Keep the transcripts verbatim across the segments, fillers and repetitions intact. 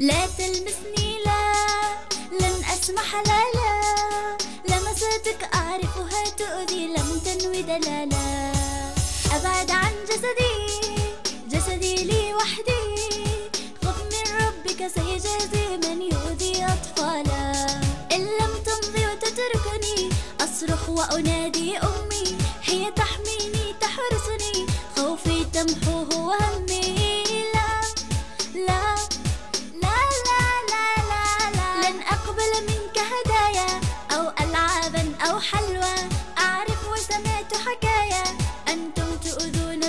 لا تلمسني لا، لن أسمح لا لا، لمساتك أعرفها تؤذي، لم تنوي دلالا. أبعد عن جسدي، جسدي لي وحدي، خف من ربك سيجازي من يؤذي أطفالا. إن لم تمضي وتتركني، أصرخ وأنادي أمي، هي تحميني تحرسني، خوفي تمحوه وهمي.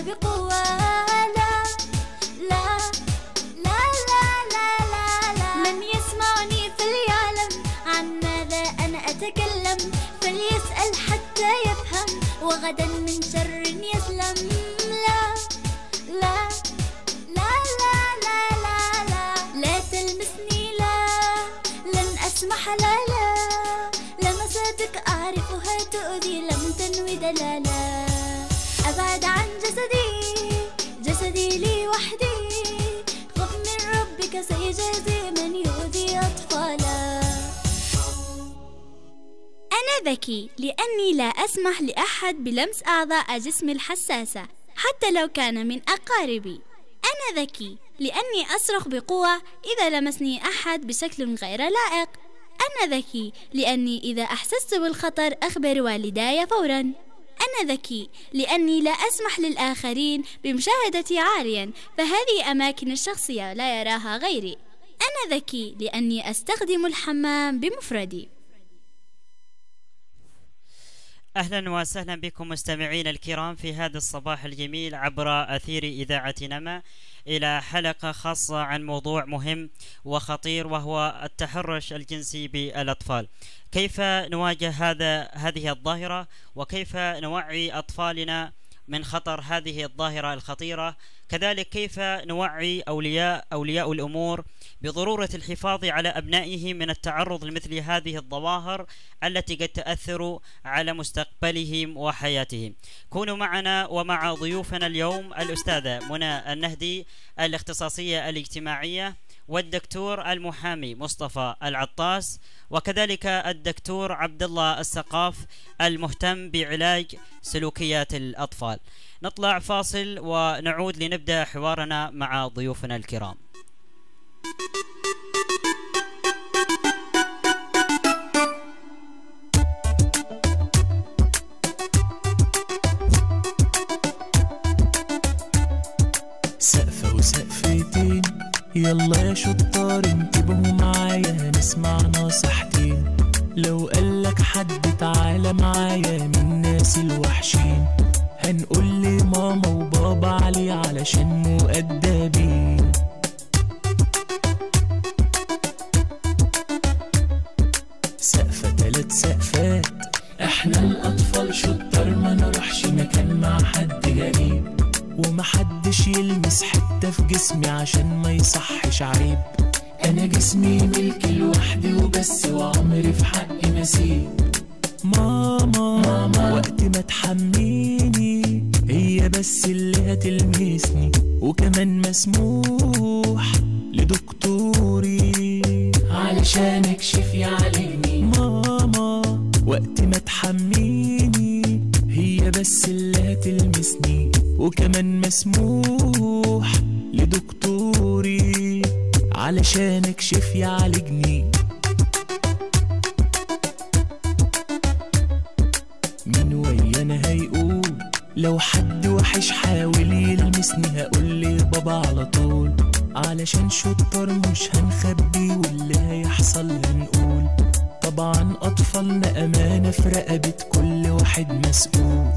بقوة لا لا لا لا لا لا لا. من يسمعني فليعلم عن ماذا أنا أتكلم، فليسأل حتى يفهم، وغدا من شر يسلم. لا لا لا لا لا لا لا. لا تلمسني لا، لن أسمح لا لا، لمساتك أعرفها تؤذي، لم تنوي دلالا. أبعد عن جسدي، جسدي لي وحدي، خف من ربك سيجازي من يؤذي أطفالا. أنا ذكي لأني لا أسمح لأحد بلمس أعضاء جسمي الحساسة حتى لو كان من أقاربي. أنا ذكي لأني أصرخ بقوة إذا لمسني أحد بشكل غير لائق. أنا ذكي لأني إذا أحسست بالخطر أخبر والداي فوراً. أنا ذكي لأني لا أسمح للآخرين بمشاهدتي عاريا، فهذه أماكن الشخصية لا يراها غيري. أنا ذكي لأني أستخدم الحمام بمفردي. أهلا وسهلا بكم مستمعين الكرام في هذا الصباح الجميل عبر أثير إذاعة نما إلى حلقة خاصة عن موضوع مهم وخطير، وهو التحرش الجنسي بالأطفال. كيف نواجه هذا هذه الظاهرة، وكيف نوعي أطفالنا من خطر هذه الظاهرة الخطيرة، كذلك كيف نوعي أولياء أولياء الأمور بضرورة الحفاظ على أبنائه من التعرض لمثل هذه الظواهر التي قد تأثر على مستقبلهم وحياتهم. كونوا معنا ومع ضيوفنا اليوم الأستاذة منى النهدي الاختصاصية الاجتماعية، والدكتور المحامي مصطفى العطاس، وكذلك الدكتور عبد الله السقاف المهتم بعلاج سلوكيات الأطفال. نطلع فاصل ونعود لنبدأ حوارنا مع ضيوفنا الكرام. سقفة وسقفتين يلا يا شطار انتبهوا معايا، نسمع نصيحتين، لو قالك حد تعالى معايا من الناس الوحشين، هنقول لماما وبابا عليه علشان مؤدبين. سقفة تلات سقفات احنا الأطفال شطار، ما نروحش مكان مع حد غريب، ومحدش يلمس حتة في جسمي عشان ما يصحش عيب، أنا جسمي ملكي لوحدي وبس، وعمري في حقي نسيب. ماما, ماما وقت ما تحميني هي بس اللي هتلمسني، وكمان مسموح لدكتوري علشان اكشف يعالجني. ماما وقت ما تحميني هي بس اللي هتلمسني، وكمان مسموح لدكتوري علشان اكشف يعالجني. مين ويانا هيقول لو حد وحش حاول يلمسني، هقول لبابا على طول علشان شطار مش هنخبي، واللي هيحصل هنقول طبعا، اطفالنا امانة في رقبة كل واحد مسؤول.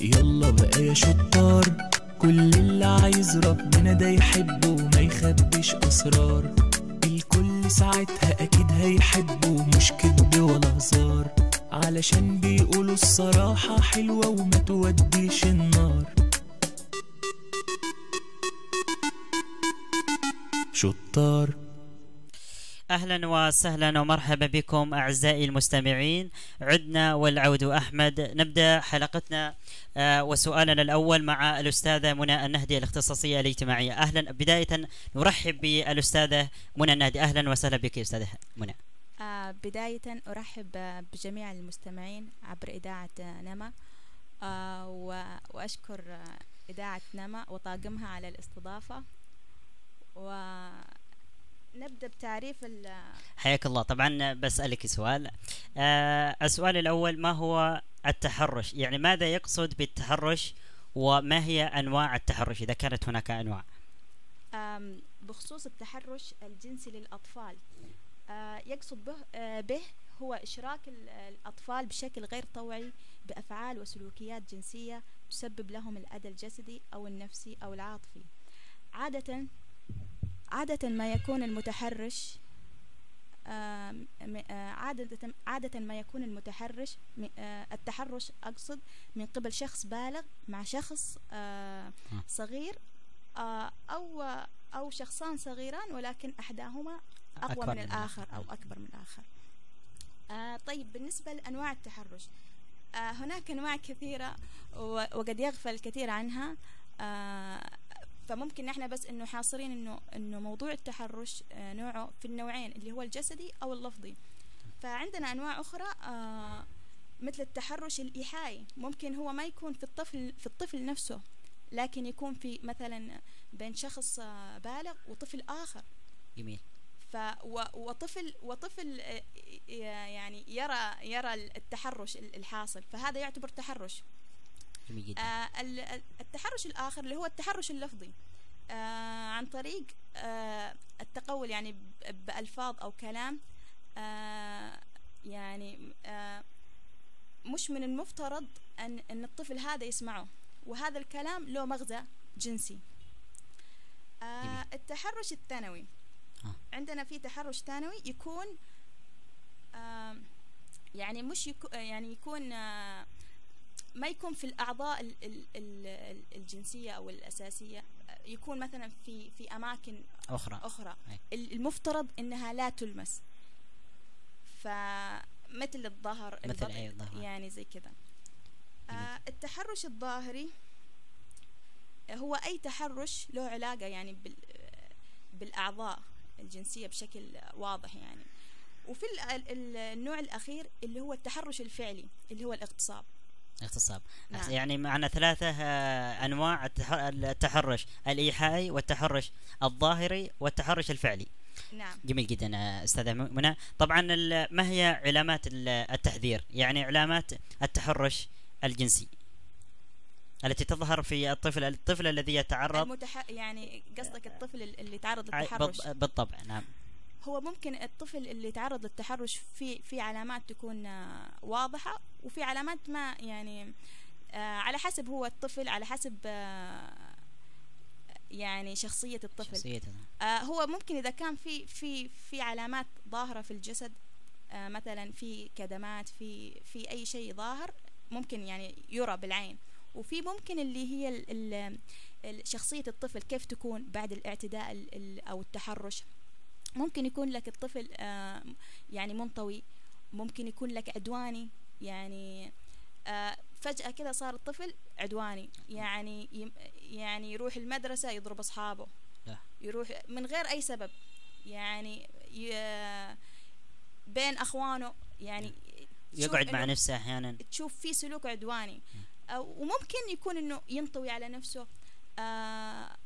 يلا بقى يا شطار كل اللي عايز ربنا ده يحبه وما يخبيش اسرار، الكل ساعتها اكيد هيحبه مش كدب ولا هزار، علشان بيقولوا الصراحة حلوة وما توديش النار. شطار. أهلا وسهلا ومرحبا بكم أعزائي المستمعين. عدنا والعود أحمد. نبدأ حلقتنا وسؤالنا الأول مع الأستاذة منى النهدي الاختصاصية الاجتماعية. أهلا، بداية نرحب بالأستاذة منى النهدي. أهلا وسهلا بك أستاذة منى. بداية أرحب بجميع المستمعين عبر إذاعة نما، وأشكر إذاعة نما وطاقمها على الاستضافة، و نبدأ بتعريف حياك الله. طبعا بسألك سؤال. آه السؤال الأول، ما هو التحرش؟ يعني ماذا يقصد بالتحرش وما هي أنواع التحرش إذا كانت هناك أنواع؟ بخصوص التحرش الجنسي للأطفال، آه يقصد به, آه به هو إشراك الأطفال بشكل غير طوعي بأفعال وسلوكيات جنسية تسبب لهم الأذى الجسدي أو النفسي أو العاطفي. عادة عادة ما يكون المتحرش عادة عادة ما يكون المتحرش التحرش أقصد من قبل شخص بالغ مع شخص صغير أو أو شخصان صغيران، ولكن أحداهما أقوى من الآخر أو أكبر من الآخر. طيب، بالنسبة لأنواع التحرش، هناك أنواع كثيرة وقد يغفل الكثير عنها، فممكن نحن بس انه حاصرين انه انه موضوع التحرش آه نوعه في النوعين اللي هو الجسدي او اللفظي. فعندنا انواع اخرى آه مثل التحرش الإيحائي، ممكن هو ما يكون في الطفل في الطفل نفسه، لكن يكون في مثلا بين شخص آه بالغ وطفل اخر. جميل. ف وطفل وطفل آه يعني يرى يرى التحرش الحاصل، فهذا يعتبر تحرش. آه التحرش الآخر اللي هو التحرش اللفظي، آه عن طريق آه التقول يعني بألفاظ أو كلام آه يعني آه مش من المفترض أن, أن الطفل هذا يسمعه، وهذا الكلام له مغزى جنسي. آه التحرش الثانوي، عندنا في تحرش ثانوي يكون آه يعني مش يكو يعني يكون آه ما يكون في الأعضاء ال ال ال الجنسية أو الأساسية، يكون مثلا في في أماكن أخرى أخرى المفترض أنها لا تلمس، فمثل الظهر مثل أي ظهر يعني زي كذا. آه التحرش الظاهري هو أي تحرش له علاقة يعني بال بالأعضاء الجنسية بشكل واضح يعني. وفي النوع الأخير اللي هو التحرش الفعلي اللي هو الاغتصاب. اغتصاب. نعم. يعني معنا ثلاثة أنواع التحرش، الإيحائي والتحرش الظاهري والتحرش الفعلي. نعم. جميل جدا أستاذة منى. طبعا ما هي علامات التحذير، يعني علامات التحرش الجنسي التي تظهر في الطفل الطفل الذي يتعرض المتح... يعني قصدك الطفل اللي يتعرض للتحرش؟ بالطبع. نعم. هو ممكن الطفل اللي يتعرض للتحرش في في علامات تكون واضحة، وفي علامات ما يعني على حسب هو الطفل، على حسب يعني شخصية الطفل شخصيته. هو ممكن إذا كان في في في علامات ظاهرة في الجسد، مثلا في كدمات، في في أي شيء ظاهر ممكن يعني يرى بالعين. وفي ممكن اللي هي ال ال شخصية الطفل كيف تكون بعد الاعتداء ال ال أو التحرش. ممكن يكون لك الطفل آه يعني منطوي، ممكن يكون لك عدواني يعني آه فجأة كده صار الطفل عدواني، يعني يعني يروح المدرسة يضرب أصحابه، يروح من غير أي سبب يعني بين أخوانه، يعني يقعد مع نفسه أحيانا، تشوف فيه سلوك عدواني. آه وممكن يكون إنه ينطوي على نفسه، آه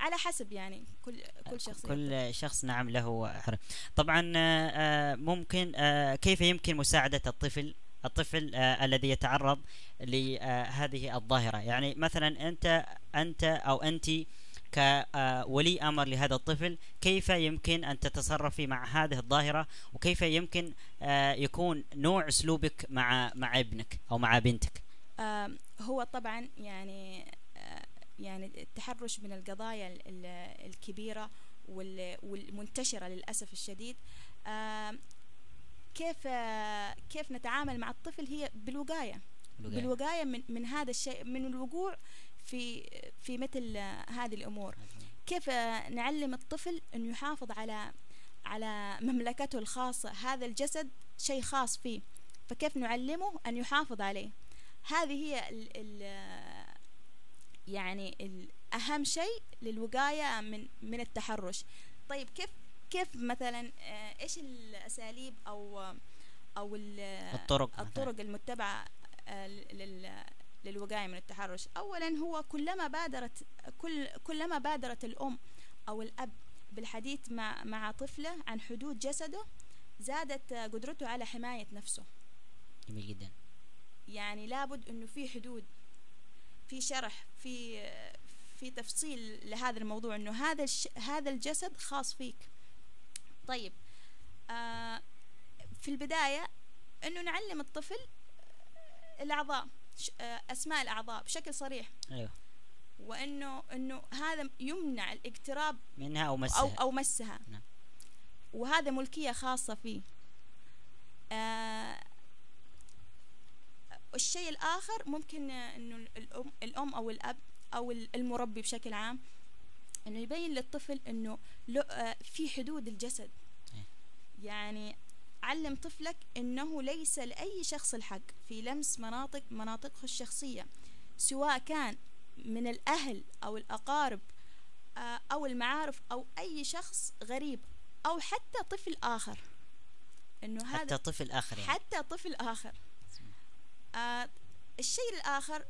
على حسب يعني كل كل شخص كل شخص نعم له حرم. طبعا ممكن كيف يمكن مساعدة الطفل الطفل الذي يتعرض لهذه الظاهرة؟ يعني مثلا أنت أنت أو أنت كولي أمر لهذا الطفل، كيف يمكن أن تتصرفي مع هذه الظاهرة، وكيف يمكن يكون نوع أسلوبك مع مع ابنك أو مع بنتك؟ هو طبعا يعني يعني التحرش من القضايا الكبيرة والمنتشرة للأسف الشديد. كيف كيف نتعامل مع الطفل؟ هي بالوقاية بالوقاية من من هذا الشيء، من الوقوع في في مثل هذه الأمور. كيف نعلم الطفل أن يحافظ على على مملكته الخاصة. هذا الجسد شيء خاص فيه، فكيف نعلمه أن يحافظ عليه؟ هذه هي ال ال يعني ال أهم شيء للوقاية من من التحرش. طيب كيف كيف مثلا إيش الأساليب أو أو الطرق الطرق المتبعة للوقاية من التحرش؟ أولا هو كلما بادرت كل كلما بادرت الأم أو الأب بالحديث مع مع طفله عن حدود جسده زادت قدرته على حماية نفسه. جميل جدا. يعني لابد إنه في حدود، في شرح، في في تفصيل لهذا الموضوع، إنه هذا الش... هذا الجسد خاص فيك. طيب آه في البداية إنه نعلم الطفل الأعضاء، أسماء الأعضاء بشكل صريح. أيوه. وإنه إنه هذا يمنع الاقتراب منها أو مسها. أو, أو مسها. نعم. وهذا ملكية خاصة فيه. آه الشيء الآخر ممكن إنه الأم الأم أو الأب أو المربي بشكل عام إنه يبين للطفل إنه في حدود الجسد. يعني علم طفلك إنه ليس لأي شخص الحق في لمس مناطق مناطقه الشخصية، سواء كان من الأهل أو الأقارب أو المعارف أو أي شخص غريب أو حتى طفل آخر. إنه هذا حتى طفل آخر يعني. حتى طفل آخر. آه الشيء الآخر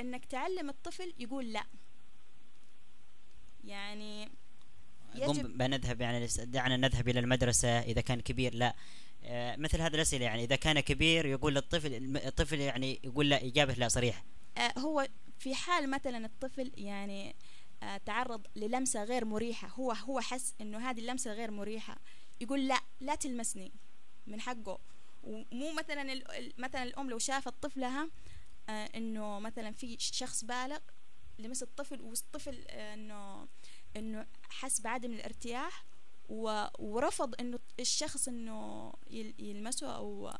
إنك تعلم الطفل يقول لا. يعني يجب بنذهب يعني دعنا نذهب إلى المدرسة إذا كان كبير، لا آه مثل هذه الأسئلة. يعني إذا كان كبير يقول للطفل، الطفل يعني يقول لا، إجابة لا صريحة. آه هو في حال مثلا الطفل يعني آه تعرض للمسة غير مريحة، هو هو حس إنه هذه اللمسة غير مريحة، يقول لا لا تلمسني، من حقه. ومو مثلا مثلا الأم لو شافت طفلها آه إنه مثلا في شخص بالغ لمس الطفل، والطفل آه إنه إنه حس بعدم الارتياح ورفض إنه الشخص إنه يلمسه، أو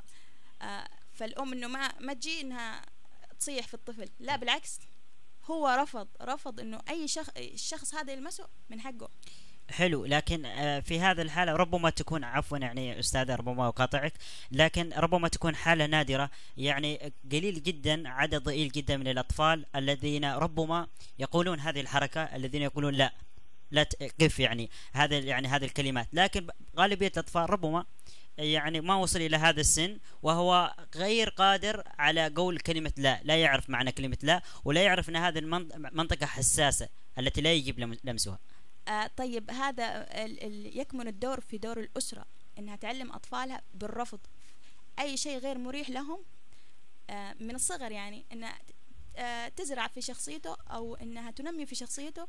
آه فالأم إنه ما ما تجي إنها تصيح في الطفل، لا بالعكس، هو رفض رفض إنه أي شخص الشخص هذا يلمسه، من حقه. حلو. لكن في هذا الحالة ربما تكون، عفوا يعني أستاذة ربما أقاطعك، لكن ربما تكون حالة نادرة، يعني قليل جدا، عدد ضئيل جدا من الأطفال الذين ربما يقولون هذه الحركة، الذين يقولون لا لا تقف، يعني هذا يعني هذه الكلمات. لكن غالبية الأطفال ربما يعني ما وصل إلى هذا السن وهو غير قادر على قول كلمة لا، لا يعرف معنى كلمة لا، ولا يعرف أن هذه المنطقة حساسة التي لا يجب لمسها. آه طيب هذا ال ال يكمن الدور في دور الأسرة، إنها تعلم أطفالها بالرفض أي شيء غير مريح لهم آه من الصغر. يعني إنها آه تزرع في شخصيته أو إنها تنمي في شخصيته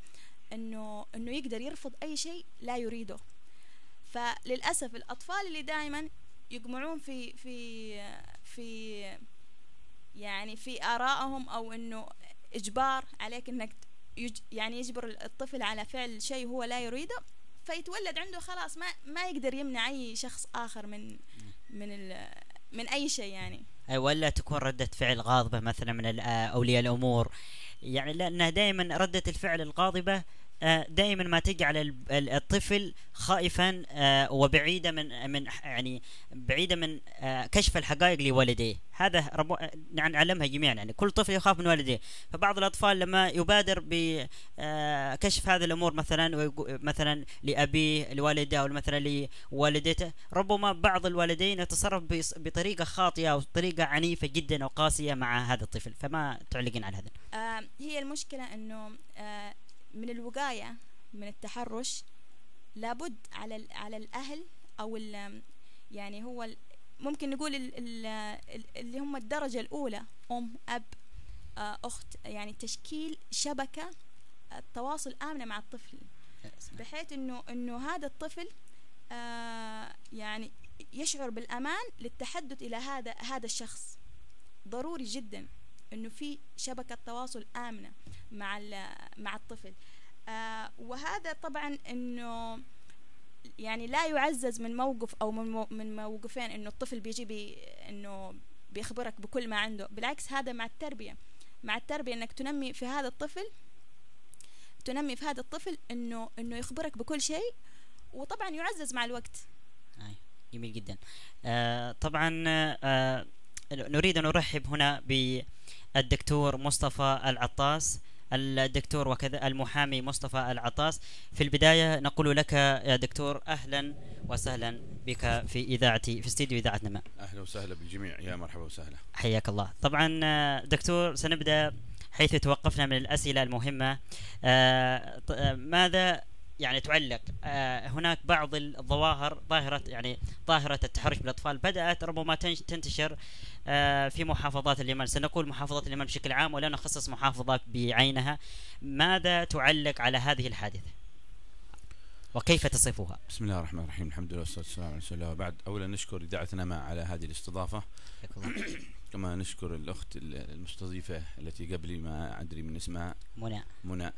إنه إنه يقدر يرفض أي شيء لا يريده. فللأسف الأطفال اللي دائما يجمعون في في في يعني في آرائهم، أو إنه إجبار عليك إنك يج يعني يجبر الطفل على فعل شيء هو لا يريده، فيتولد عنده خلاص ما ما يقدر يمنع أي شخص آخر من من من أي شيء. يعني أي ولا تكون ردة فعل غاضبة مثلا من أولياء الأمور، يعني لأنها دائما ردة الفعل الغاضبة دائما ما تجعل الطفل خائفا وبعيدا من من يعني بعيدا من كشف الحقائق لوالديه. هذا نعلمها جميعا، يعني كل طفل يخاف من والديه. فبعض الاطفال لما يبادر بكشف هذه الامور مثلا مثلا لابيه، لوالده، او مثلا لوالدته، ربما بعض الوالدين يتصرف بطريقه خاطئه او طريقه عنيفه جدا او قاسيه مع هذا الطفل. فما تعلقين على هذا؟ آه هي المشكله انه آه من الوقاية من التحرش لابد على على الأهل أو يعني هو ممكن نقول اللي هم الدرجة الأولى، أم، أب، أخت، يعني تشكيل شبكة تواصل آمنة مع الطفل، بحيث إنه إنه هذا الطفل يعني يشعر بالأمان للتحدث إلى هذا هذا الشخص. ضروري جدا إنه في شبكة تواصل آمنة مع مع الطفل. آه وهذا طبعا إنه يعني لا يعزز من موقف أو من من موقفين، إنه الطفل بيجي بي إنه بيخبرك بكل ما عنده. بالعكس هذا مع التربية، مع التربية إنك تنمي في هذا الطفل، تنمي في هذا الطفل إنه إنه يخبرك بكل شيء، وطبعا يعزز مع الوقت. آه جميل جدا. آه طبعا آه نريد ان نرحب هنا بالدكتور مصطفى العطاس، الدكتور وكذا المحامي مصطفى العطاس. في البدايه نقول لك يا دكتور اهلا وسهلا بك في اذاعتي في استديو اذاعه نماء. اهلا وسهلا بالجميع، يا مرحبا وسهلا. حياك الله. طبعا دكتور سنبدا حيث توقفنا من الاسئله المهمه. ماذا يعني تعلق هناك بعض الظواهر، ظاهره يعني ظاهره التحرش بالاطفال بدات ربما تنتشر في محافظات اليمن، سنقول محافظات اليمن بشكل عام ولا نخصص محافظه بعينها. ماذا تعلق على هذه الحادثه وكيف تصفها؟ بسم الله الرحمن الرحيم، الحمد لله والصلاه والسلام على رسول الله، وبعد. اولا نشكر اذاعه نماء على هذه الاستضافه. كما نشكر الاخت المستضيفه التي قبلي ما ادري من اسمها، منى منى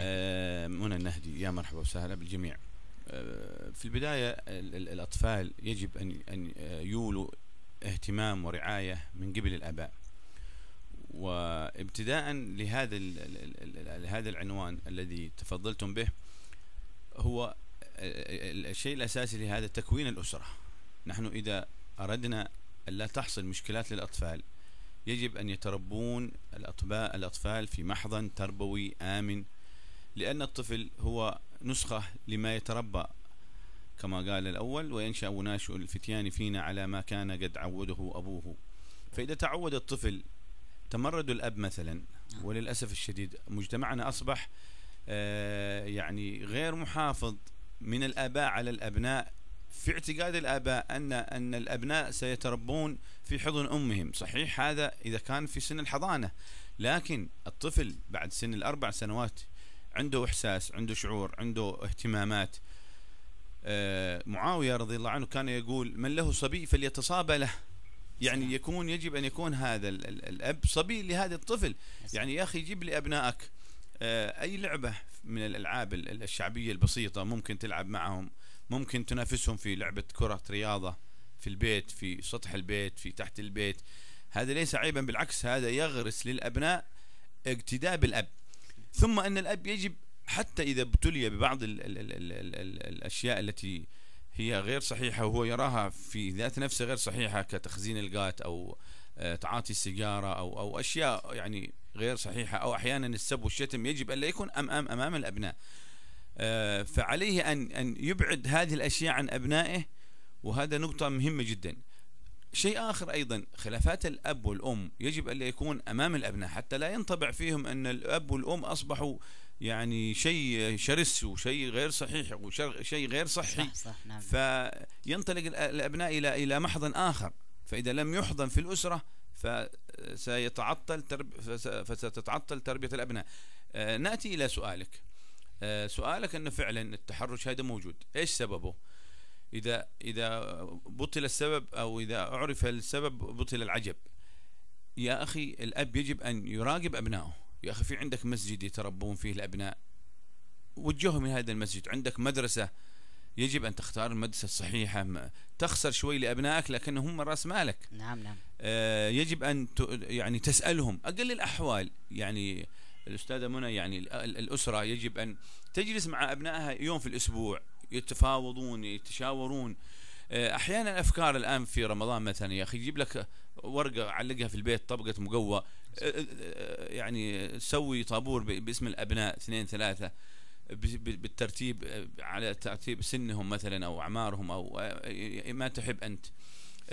آه منى النهدي. يا مرحبا وسهلا بالجميع. آه في البداية الأطفال يجب أن أن يولوا اهتمام ورعاية من قبل الآباء، وابتداء لهذا لهذا العنوان الذي تفضلتم به، هو الشيء الأساسي لهذا تكوين الأسرة. نحن إذا أردنا ألا تحصل مشكلات للأطفال، يجب أن يتربون الأطفال في محضن تربوي آمن، لأن الطفل هو نسخة لما يتربى كما قال الأول، وينشأ وناشئ الفتيان فينا على ما كان قد عوده أبوه. فإذا تعود الطفل تمرد الأب مثلا، وللأسف الشديد مجتمعنا أصبح يعني غير محافظ من الآباء على الأبناء، في اعتقاد الآباء أن أن الأبناء سيتربون في حضن أمهم. صحيح هذا إذا كان في سن الحضانة، لكن الطفل بعد سن الأربع سنوات عنده إحساس، عنده شعور، عنده اهتمامات. آه معاوية رضي الله عنه كان يقول: من له صبي فليتصابى له. يعني يكون يجب أن يكون هذا الأب صبي لهذا الطفل. يعني يا أخي جيب لي أبنائك آه أي لعبة من الألعاب الشعبية البسيطة، ممكن تلعب معهم، ممكن تنافسهم في لعبة كرة رياضة في البيت، في سطح البيت، في تحت البيت. هذا ليس عيبا، بالعكس هذا يغرس للأبناء اقتداء بالأب. ثم أن الأب يجب حتى إذا ابتلي ببعض ال ال ال ال ال ال الأشياء التي هي غير صحيحة وهو يراها في ذات نفسه غير صحيحة، كتخزين القات أو تعاطي السيجارة أو أو أشياء يعني غير صحيحة، أو أحيانا السب والشتم، يجب أن لا يكون أمام أمام الأبناء. فعليه أن أن يبعد هذه الأشياء عن أبنائه، وهذا نقطة مهمة جدا. شيء آخر أيضا، خلافات الأب والأم يجب أن يكون أمام الأبناء، حتى لا ينطبع فيهم أن الأب والأم أصبحوا يعني شيء شرس وشيء غير صحيح وشيء غير صحي. صح صح نعم. فينطلق الأبناء إلى إلى محضن آخر، فإذا لم يحضن في الأسرة فسيتعطل ترب... فستتعطل تربية الأبناء. نأتي إلى سؤالك. سؤالك أنه فعلا التحرش هذا موجود، إيش سببه؟ إذا إذا بطل السبب أو إذا عرف السبب بطل العجب. يا أخي الأب يجب أن يراقب أبنائه. يا أخي في عندك مسجد يتربون فيه الأبناء، وجههم من هذا المسجد. عندك مدرسة، يجب أن تختار المدرسة الصحيحة. تخسر شوي لأبنائك لكنهم رأس مالك. نعم نعم. آه يجب أن يعني تسألهم أقل الأحوال. يعني الأستاذة منى يعني الأسرة يجب أن تجلس مع أبنائها يوم في الأسبوع، يتفاوضون، يتشاورون. أحيانا أفكار الآن في رمضان مثلا، يا أخي يجيب لك ورقة علقها في البيت، طبقة مقوى، يعني سوي طابور باسم الأبناء اثنين ثلاثة بالترتيب على ترتيب سنهم مثلا أو أعمارهم أو ما تحب أنت.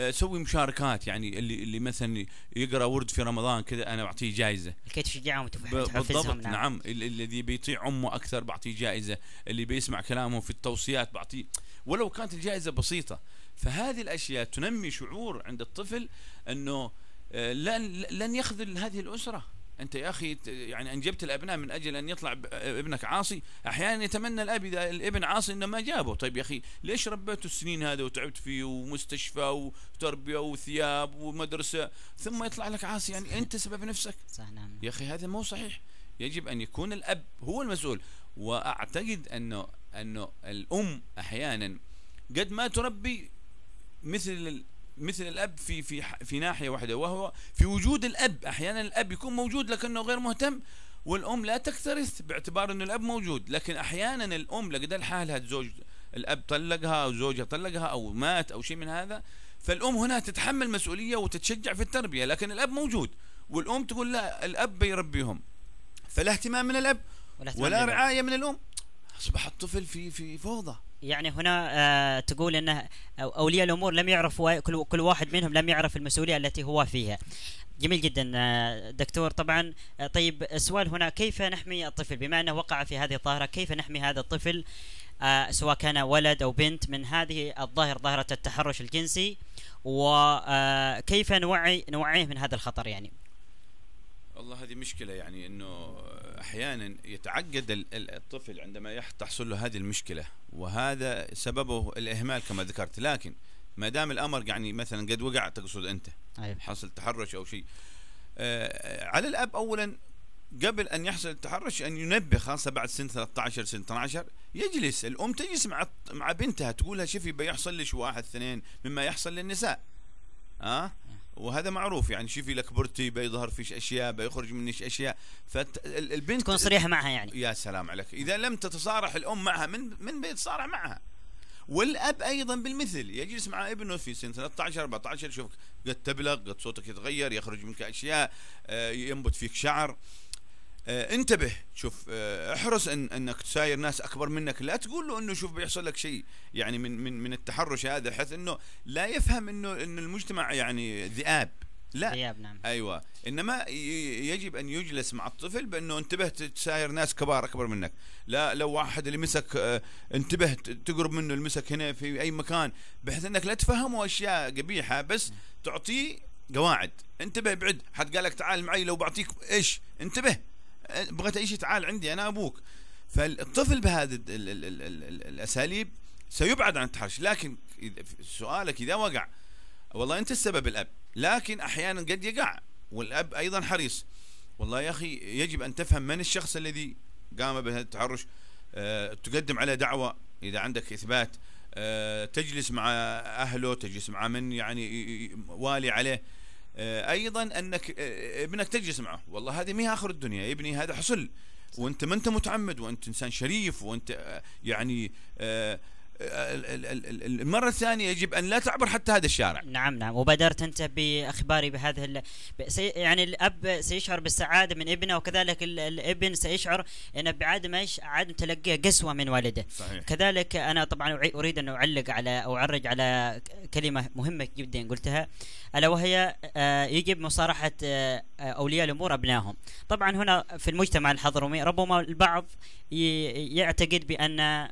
سوي مشاركات، يعني اللي اللي مثلا يقرا ورد في رمضان كذا انا بعطيه جائزه لكي تشجعهم وتحفزهم. نعم, نعم. الذي بيطيع امه اكثر بعطيه جائزه، اللي بيسمع كلامه في التوصيات بعطيه، ولو كانت الجائزه بسيطه. فهذه الاشياء تنمي شعور عند الطفل انه لن لن يخذل هذه الاسره. انت يا اخي يعني انجبت الابناء من اجل ان يطلع ابنك عاصي. احيانا يتمنى الاب اذا الابن عاصي انه ما جابه. طيب يا اخي ليش ربيته السنين هذا وتعبت فيه ومستشفى وتربيه وثياب ومدرسه، ثم يطلع لك عاصي؟ يعني صحيح. انت سبب نفسك. صح نعم. يا اخي هذا مو صحيح. يجب ان يكون الاب هو المسؤول. واعتقد انه انه الام احيانا قد ما تربي مثل مثل الاب في في في ناحيه واحده، وهو في وجود الاب. احيانا الاب يكون موجود لكنه غير مهتم، والام لا تكترث باعتبار انه الاب موجود. لكن احيانا الام لقد حالها زوج الأب طلقها أو زوجها طلقها أو مات أو شيء من هذا، فالأم هنا تتحمل مسؤولية وتتشجع في التربية، لكن الأب موجود والأم تقول لا الأب بيربيهم، فلا اهتمام من الأب ولا رعاية من الأم، أصبح الطفل في في فوضى. يعني هنا آه تقول أن أولياء الأمور لم يعرفوا، كل, كل واحد منهم لم يعرف المسؤولية التي هو فيها. جميل جدا دكتور. طبعا طيب السؤال هنا كيف نحمي الطفل بما أنه وقع في هذه الظاهرة؟ كيف نحمي هذا الطفل آه سواء كان ولد أو بنت من هذه الظاهرة، ظاهرة التحرش الجنسي، وكيف نوعي نوعيه من هذا الخطر؟ يعني والله هذه مشكلة، يعني أنه أحيانا يتعقد الطفل عندما تحصل له هذه المشكلة، وهذا سببه الإهمال كما ذكرت. لكن ما دام الأمر يعني مثلا قد وقع، تقصد أنت أيوة. حصل تحرش أو شيء، آه على الأب أولا قبل أن يحصل التحرش أن ينبه، خاصة بعد سن ثلاثة عشر سن اثنا عشر، يجلس الأم تجلس مع مع بنتها تقولها شوفي بيحصل لك واحد اثنين مما يحصل للنساء، آه وهذا معروف، يعني شوفي لك برتي بيظهر فيش أشياء بيخرج منك أشياء، فالبنت تكون صريحة معها. يعني يا سلام عليك، إذا لم تتصارح الأم معها من من بيتصارح معها؟ والأب أيضا بالمثل يجلس مع ابنه في سن ثلاثة عشر أربعة عشر، شوفك قد تبلغ، قد صوتك يتغير، يخرج منك أشياء، ينبت فيك شعر، انتبه، شوف احرص ان انك تساير ناس اكبر منك، لا تقول له انه شوف بيحصل لك شيء يعني من من من التحرش هذا، حيث انه لا يفهم انه ان المجتمع يعني ذئاب، لا ذئاب نعم ايوه، انما يجب ان يجلس مع الطفل بانه انتبه تساير ناس كبار اكبر منك، لا لو واحد اللي مسك انتبه تقرب منه، المسك هنا في اي مكان، بحيث انك لا تفهمه اشياء قبيحه بس تعطيه قواعد، انتبه بعد، حد قال لك تعال معي لو بعطيك ايش انتبه، بغيت أي شيء تعال عندي أنا أبوك. فالطفل بهذه الأساليب سيبعد عن التحرش. لكن سؤالك إذا وقع، والله أنت السبب الأب، لكن أحيانا قد يقع والأب أيضا حريص. والله يا أخي يجب أن تفهم من الشخص الذي قام بهذا التحرش، أه تقدم على دعوة إذا عندك إثبات، أه تجلس مع أهله، تجلس مع من يعني والي عليه، ايضا انك ابنك تجلس معه، والله هذه ما هي اخر الدنيا يا ابني، هذا حصل وانت ما انت متعمد، وانت انسان شريف، وانت يعني المره الثانيه يجب ان لا تعبر حتى هذا الشارع. نعم نعم، وبادرت انت باخباري بهذه ال... يعني الاب سيشعر بالسعاده من ابنه، وكذلك الابن سيشعر ان بعدم ايش عدم تلقيه قسوه من والده. صحيح. كذلك انا طبعا اريد ان اعلق على او اعرج على كلمه مهمه جدا قلتها، ألا وهي يجب مصارحة أولياء الأمور أبنائهم. طبعا هنا في المجتمع الحضرمي ربما البعض يعتقد بأن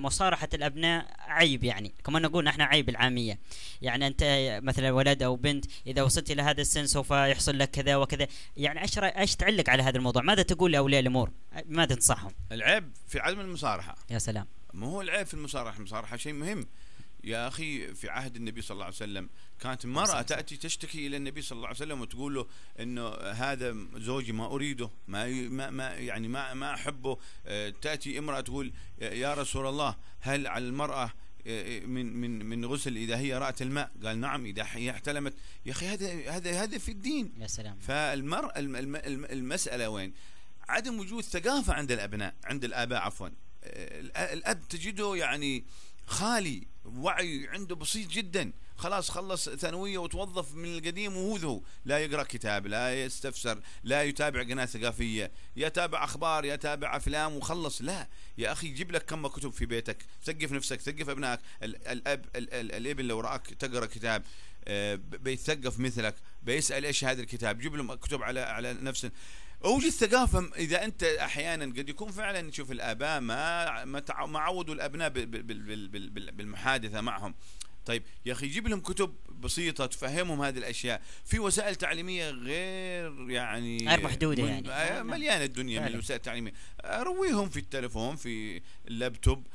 مصارحة الأبناء عيب، يعني كما نقول نحن عيب العامية، يعني أنت مثلا ولد أو بنت إذا وصلت إلى هذا السن سوف يحصل لك كذا وكذا، يعني إيش إيش تعلق على هذا الموضوع؟ ماذا تقول لأولياء الأمور؟ ماذا تنصحهم؟ العيب في عدم المصارحة. يا سلام، ما هو العيب في المصارحة؟ المصارحة شيء مهم يا أخي. في عهد النبي صلى الله عليه وسلم كانت المرأة تأتي تشتكي إلى النبي صلى الله عليه وسلم وتقول له إنه هذا زوجي ما أريده، ما ما يعني ما ما أحبه. تأتي امرأة تقول يا رسول الله هل على المرأة من من من غسل إذا هي رأت الماء؟ قال نعم إذا هي احتلمت. يا أخي هذا هذا هذا في الدين. يا سلام. فالمرأة المسألة وين؟ عدم وجود ثقافة عند الأبناء، عند الآباء عفوا. الأب تجده يعني خالي، وعي عنده بسيط جدا، خلاص خلص ثانوية وتوظف من القديم وهو ذو، لا يقرأ كتاب، لا يستفسر، لا يتابع قناة ثقافية، يتابع أخبار، يتابع أفلام وخلص. لا يا أخي، جيب لك كم كتب في بيتك، ثقف نفسك، ثقف أبنائك. الأب الابن لو رأك تقرأ كتاب بيتثقف مثلك، بيسأل إيش هذا الكتاب، جيب لهم كتب على على نفسه، أوجد ثقافة. إذا أنت أحيانا قد يكون فعلا نشوف الآباء ما ما عودوا الأبناء بالمحادثة معهم. طيب يا أخي جيب لهم كتب بسيطة تفهمهم هذه الأشياء. في وسائل تعليمية غير يعني غير محدودة، يعني مليانة الدنيا من الوسائل التعليمية، رويهم في التلفون، في اللابتوب.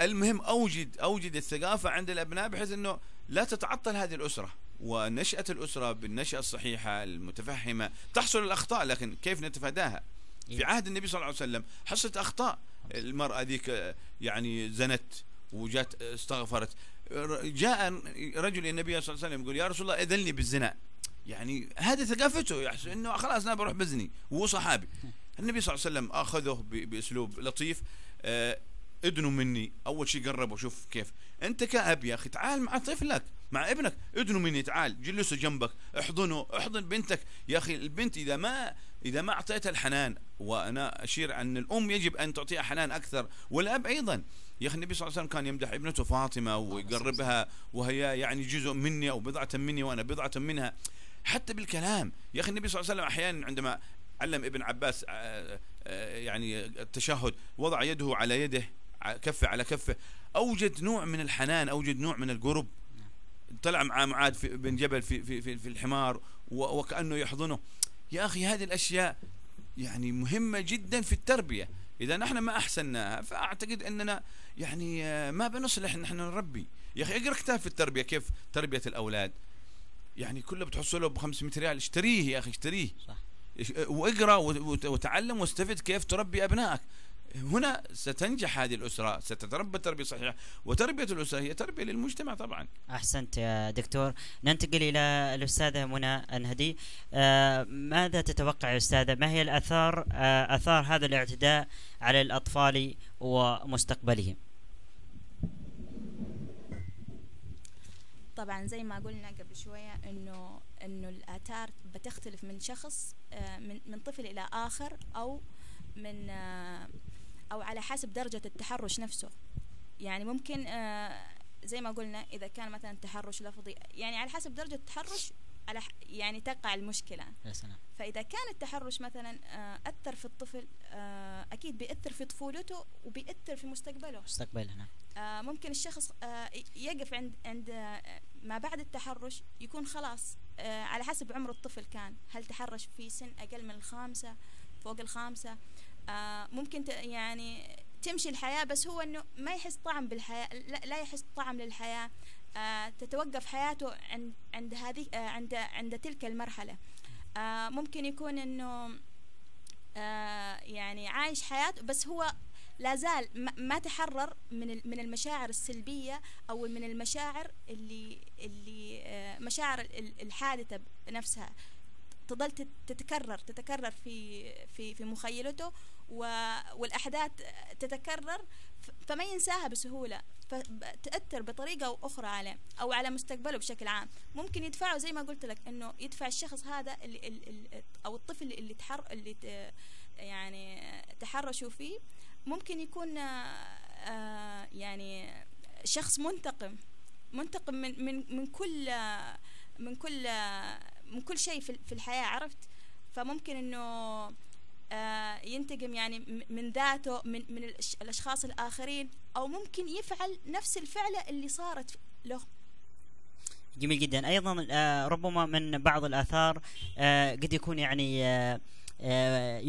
المهم أوجد أوجد الثقافة عند الأبناء بحيث أنه لا تتعطل هذه الأسرة، ونشأة الأسرة بالنشأة الصحيحة المتفهمة. تحصل الأخطاء لكن كيف نتفاداها؟ في عهد النبي صلى الله عليه وسلم حصلت أخطاء، المرأة ذيك يعني زنت وجات استغفرت، جاء رجل النبي صلى الله عليه وسلم يقول يا رسول الله أذنني بالزنا، يعني هذا ثقافته، يحس إنه خلاص أنا بروح بزني وهو صحابي. النبي صلى الله عليه وسلم أخذه بأسلوب لطيف، ادنوا مني، اول شيء قرب وشوف كيف. انت كأب يا اخي تعال مع طفلك مع ابنك، ادنوا مني، تعال جلسوا جنبك، احضنه، احضن بنتك يا اخي. البنت اذا ما اذا ما اعطيتها الحنان، وانا اشير ان الام يجب ان تعطيها حنان اكثر، والاب ايضا. يا اخي النبي صلى الله عليه وسلم كان يمدح ابنته فاطمه ويقربها، وهي يعني جزء مني او بضعه مني وانا بضعه منها، حتى بالكلام. يا اخي النبي صلى الله عليه وسلم احيانا عندما علم ابن عباس يعني التشهد وضع يده على يده، كفه على كفه، اوجد نوع من الحنان، اوجد نوع من القرب. طلع مع معاذ بن جبل في في في, في الحمار وكأنه يحضنه. يا اخي هذه الاشياء يعني مهمه جدا في التربيه، اذا نحن ما احسنناها فاعتقد اننا يعني ما بنصلح نحن نربي. يا اخي اقرا كتاب في التربيه، كيف تربيه الاولاد، يعني كله بتحصله له ب خمسمئة ريال، اشتريه يا اخي اشتريه صح، واقرا وتعلم واستفد كيف تربي ابنائك. هنا ستنجح هذه الاسره، ستتربى تربيه صحيحه، وتربيه الاسره هي تربيه للمجتمع طبعا. احسنت يا دكتور. ننتقل الى الاستاذه منى الهدي. آه ماذا تتوقع يا استاذه، ما هي الاثار آه اثار هذا الاعتداء على الاطفال ومستقبلهم؟ طبعا زي ما قلنا قبل شويه انه انه الاثار بتختلف من شخص من من طفل الى اخر، او من او على حسب درجه التحرش نفسه. يعني ممكن زي ما قلنا اذا كان مثلا تحرش لفظي، يعني على حسب درجه التحرش على يعني تقع المشكله. يا سلام. فاذا كان التحرش مثلا اثر في الطفل، اكيد بيأثر في طفولته وبيأثر في مستقبله. مستقبله. ممكن الشخص يقف عند عند ما بعد التحرش، يكون خلاص على حسب عمر الطفل كان، هل تحرش في سن اقل من الخامسه، فوق الخامسه، ممكن يعني تمشي الحياه بس هو انه ما يحس طعم بالحياه، لا يحس طعم للحياه. آه تتوقف حياته عند عند هذه آه عند عند تلك المرحلة. آه ممكن يكون إنه آه يعني عايش حياته، بس هو لا زال ما تحرر من من المشاعر السلبية، أو من المشاعر اللي اللي آه مشاعر الحادثة نفسها، تظل تتكرر تتكرر في في في مخيلته، والأحداث تتكرر فما ينساها بسهولة، فتأثر بطريقة أو أخرى عليه أو على مستقبله بشكل عام. ممكن يدفعه زي ما قلت لك إنه يدفع الشخص هذا اللي اللي أو الطفل اللي تحر اللي يعني تحرشوا فيه، ممكن يكون يعني شخص منتقم منتقم من من من كل من كل من كل شيء في الحياة، عرفت؟ فممكن إنه ينتقم يعني من ذاته، من من الأشخاص الآخرين، أو ممكن يفعل نفس الفعلة اللي صارت له. جميل جدا. أيضا ربما من بعض الآثار قد يكون يعني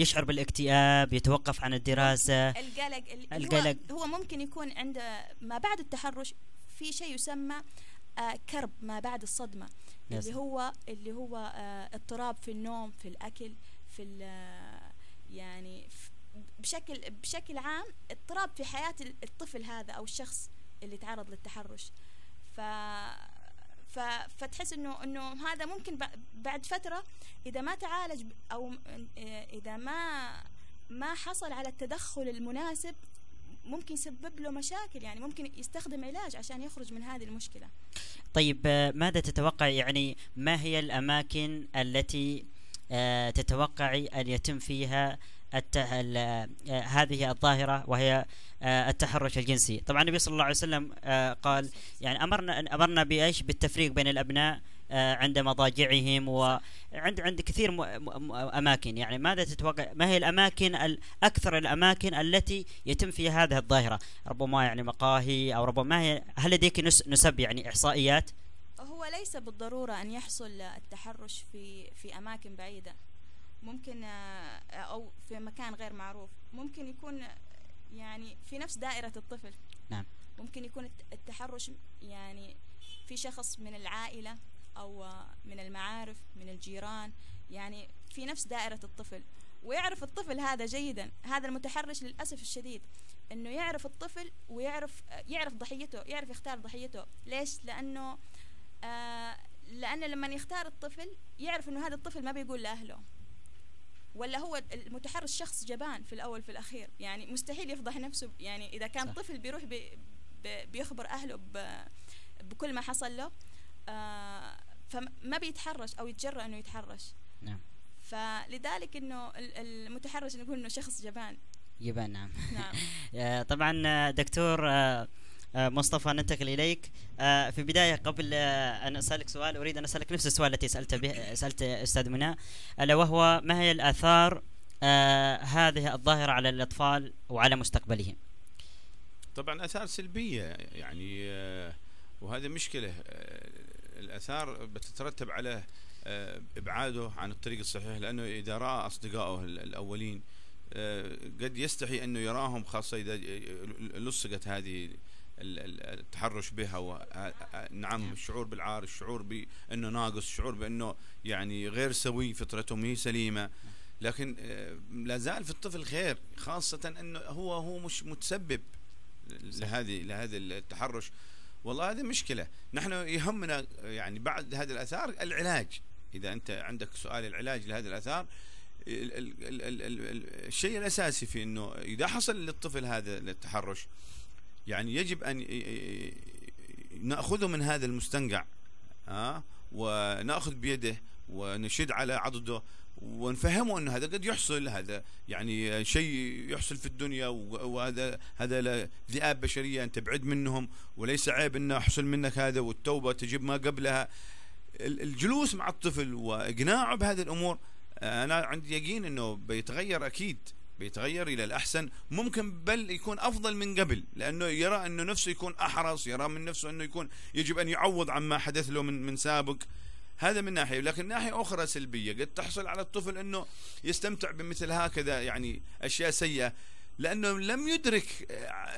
يشعر بالاكتئاب، يتوقف عن الدراسة، القلق. القلق هو ممكن يكون عند ما بعد التحرش في شيء يسمى كرب ما بعد الصدمة، اللي هو اللي هو اضطراب في النوم، في الأكل، في يعني بشكل بشكل عام اضطراب في حياة الطفل هذا أو الشخص اللي تعرض للتحرش. ف فتحس إنه إنه هذا ممكن بعد فترة إذا ما تعالج أو إذا ما ما حصل على التدخل المناسب ممكن يسبب له مشاكل، يعني ممكن يستخدم علاج عشان يخرج من هذه المشكلة. طيب ماذا تتوقع، يعني ما هي الأماكن التي تتوقعي أن يتم فيها هذه الظاهرة وهي التحرش الجنسي؟ طبعا النبي صلى الله عليه وسلم قال يعني أمرنا أمرنا بإيش؟ بالتفريق بين الأبناء عند مضاجعهم، وعند عند كثير أماكن. يعني ماذا تتوقع، ما هي الأماكن الأكثر الأماكن التي يتم فيها هذه الظاهرة؟ ربما يعني مقاهي، أو ربما هي، هل لديك نسب يعني إحصائيات؟ هو ليس بالضرورة أن يحصل التحرش في في أماكن بعيدة، ممكن أو في مكان غير معروف، ممكن يكون يعني في نفس دائرة الطفل. نعم. ممكن يكون التحرش يعني في شخص من العائلة، أو من المعارف، من الجيران، يعني في نفس دائرة الطفل، ويعرف الطفل هذا جيدا، هذا المتحرش للأسف الشديد إنه يعرف الطفل ويعرف يعرف ضحيته، يعرف يختار ضحيته. ليش؟ لأنه آه لأنه لما يختار الطفل يعرف إنه هذا الطفل ما بيقول لأهله، ولا هو المتحرش شخص جبان في الأول في الأخير، يعني مستحيل يفضح نفسه. يعني إذا كان صح. طفل بيروح بي بيخبر أهله بكل ما حصل له، آه فما بيتحرش أو يتجرأ أنه يتحرش. نعم. فلذلك أنه المتحرش نقول أنه شخص جبان. جبان نعم. نعم. طبعا دكتور مصطفى ننتقل إليك. في البداية قبل أن أسألك سؤال أريد أن أسألك نفس السؤال التي سألت به سألت أستاذ منى، ألا وهو ما هي الآثار هذه الظاهرة على الأطفال وعلى مستقبلهم؟ طبعا آثار سلبية يعني، وهذه مشكلة. الآثار بتترتب على إبعاده عن الطريق الصحيح، لأنه إذا رأى أصدقائه الأولين قد يستحي أنه يراهم، خاصة إذا لصقت هذه التحرش بها و... نعم الشعور بالعار، الشعور بأنه ناقص، الشعور بأنه يعني غير سوي، فطرته هي سليمة. لكن لا زال في الطفل خير، خاصة أنه هو هو مش متسبب لهذه لهذا التحرش. والله هذه مشكلة. نحن يهمنا يعني بعد هذه الآثار العلاج. إذا أنت عندك سؤال العلاج لهذه الآثار، الشيء الأساسي في أنه إذا حصل للطفل هذا التحرش يعني يجب أن نأخذه من هذا المستنقع، ها، ونأخذ بيده ونشد على عضده ونفهمه أن هذا قد يحصل، هذا يعني شيء يحصل في الدنيا، وهذا هذا ذئاب بشرية أنت تبعد منهم، وليس عيب أن يحصل منك هذا، والتوبة تجيب ما قبلها. الجلوس مع الطفل وإقناعه بهذه الأمور أنا عندي يقين أنه بيتغير، أكيد بيتغير إلى الأحسن، ممكن بل يكون أفضل من قبل، لأنه يرى أنه نفسه يكون أحرص، يرى من نفسه أنه يكون يجب أن يعوض عما حدث له من من سابق. هذا من ناحية. لكن ناحية أخرى سلبية قد تحصل على الطفل أنه يستمتع بمثل هكذا يعني أشياء سيئة، لأنه لم يدرك،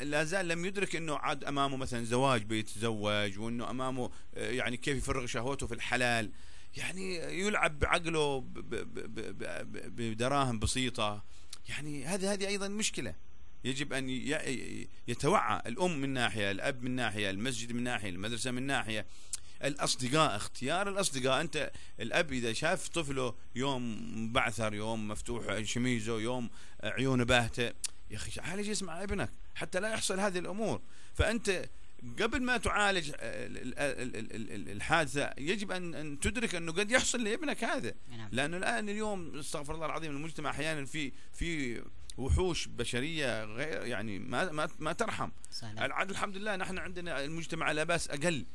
لا زال لم يدرك أنه عاد أمامه مثلا زواج، بيتزوج، وأنه أمامه يعني كيف يفرغ شهوته في الحلال. يعني يلعب بعقله بدراهم بسيطة. يعني هذه هذه أيضا مشكلة، يجب أن يتوعى الأم من ناحية، الأب من ناحية، المسجد من ناحية، المدرسة من ناحية، الأصدقاء، اختيار الأصدقاء. أنت الأب إذا شاف طفله يوم مبعثر، يوم مفتوح شميزه، يوم عيونه باهتة، يا أخي عالج اسمع ابنك حتى لا يحصل هذه الأمور. فأنت قبل ما تعالج الحادثة يجب أن تدرك أنه قد يحصل لابنك هذا، لأنه الآن اليوم استغفر الله العظيم المجتمع أحيانا في في وحوش بشرية غير يعني ما ما ما ترحم. الحمد لله نحن عندنا المجتمع لا بأس أقل.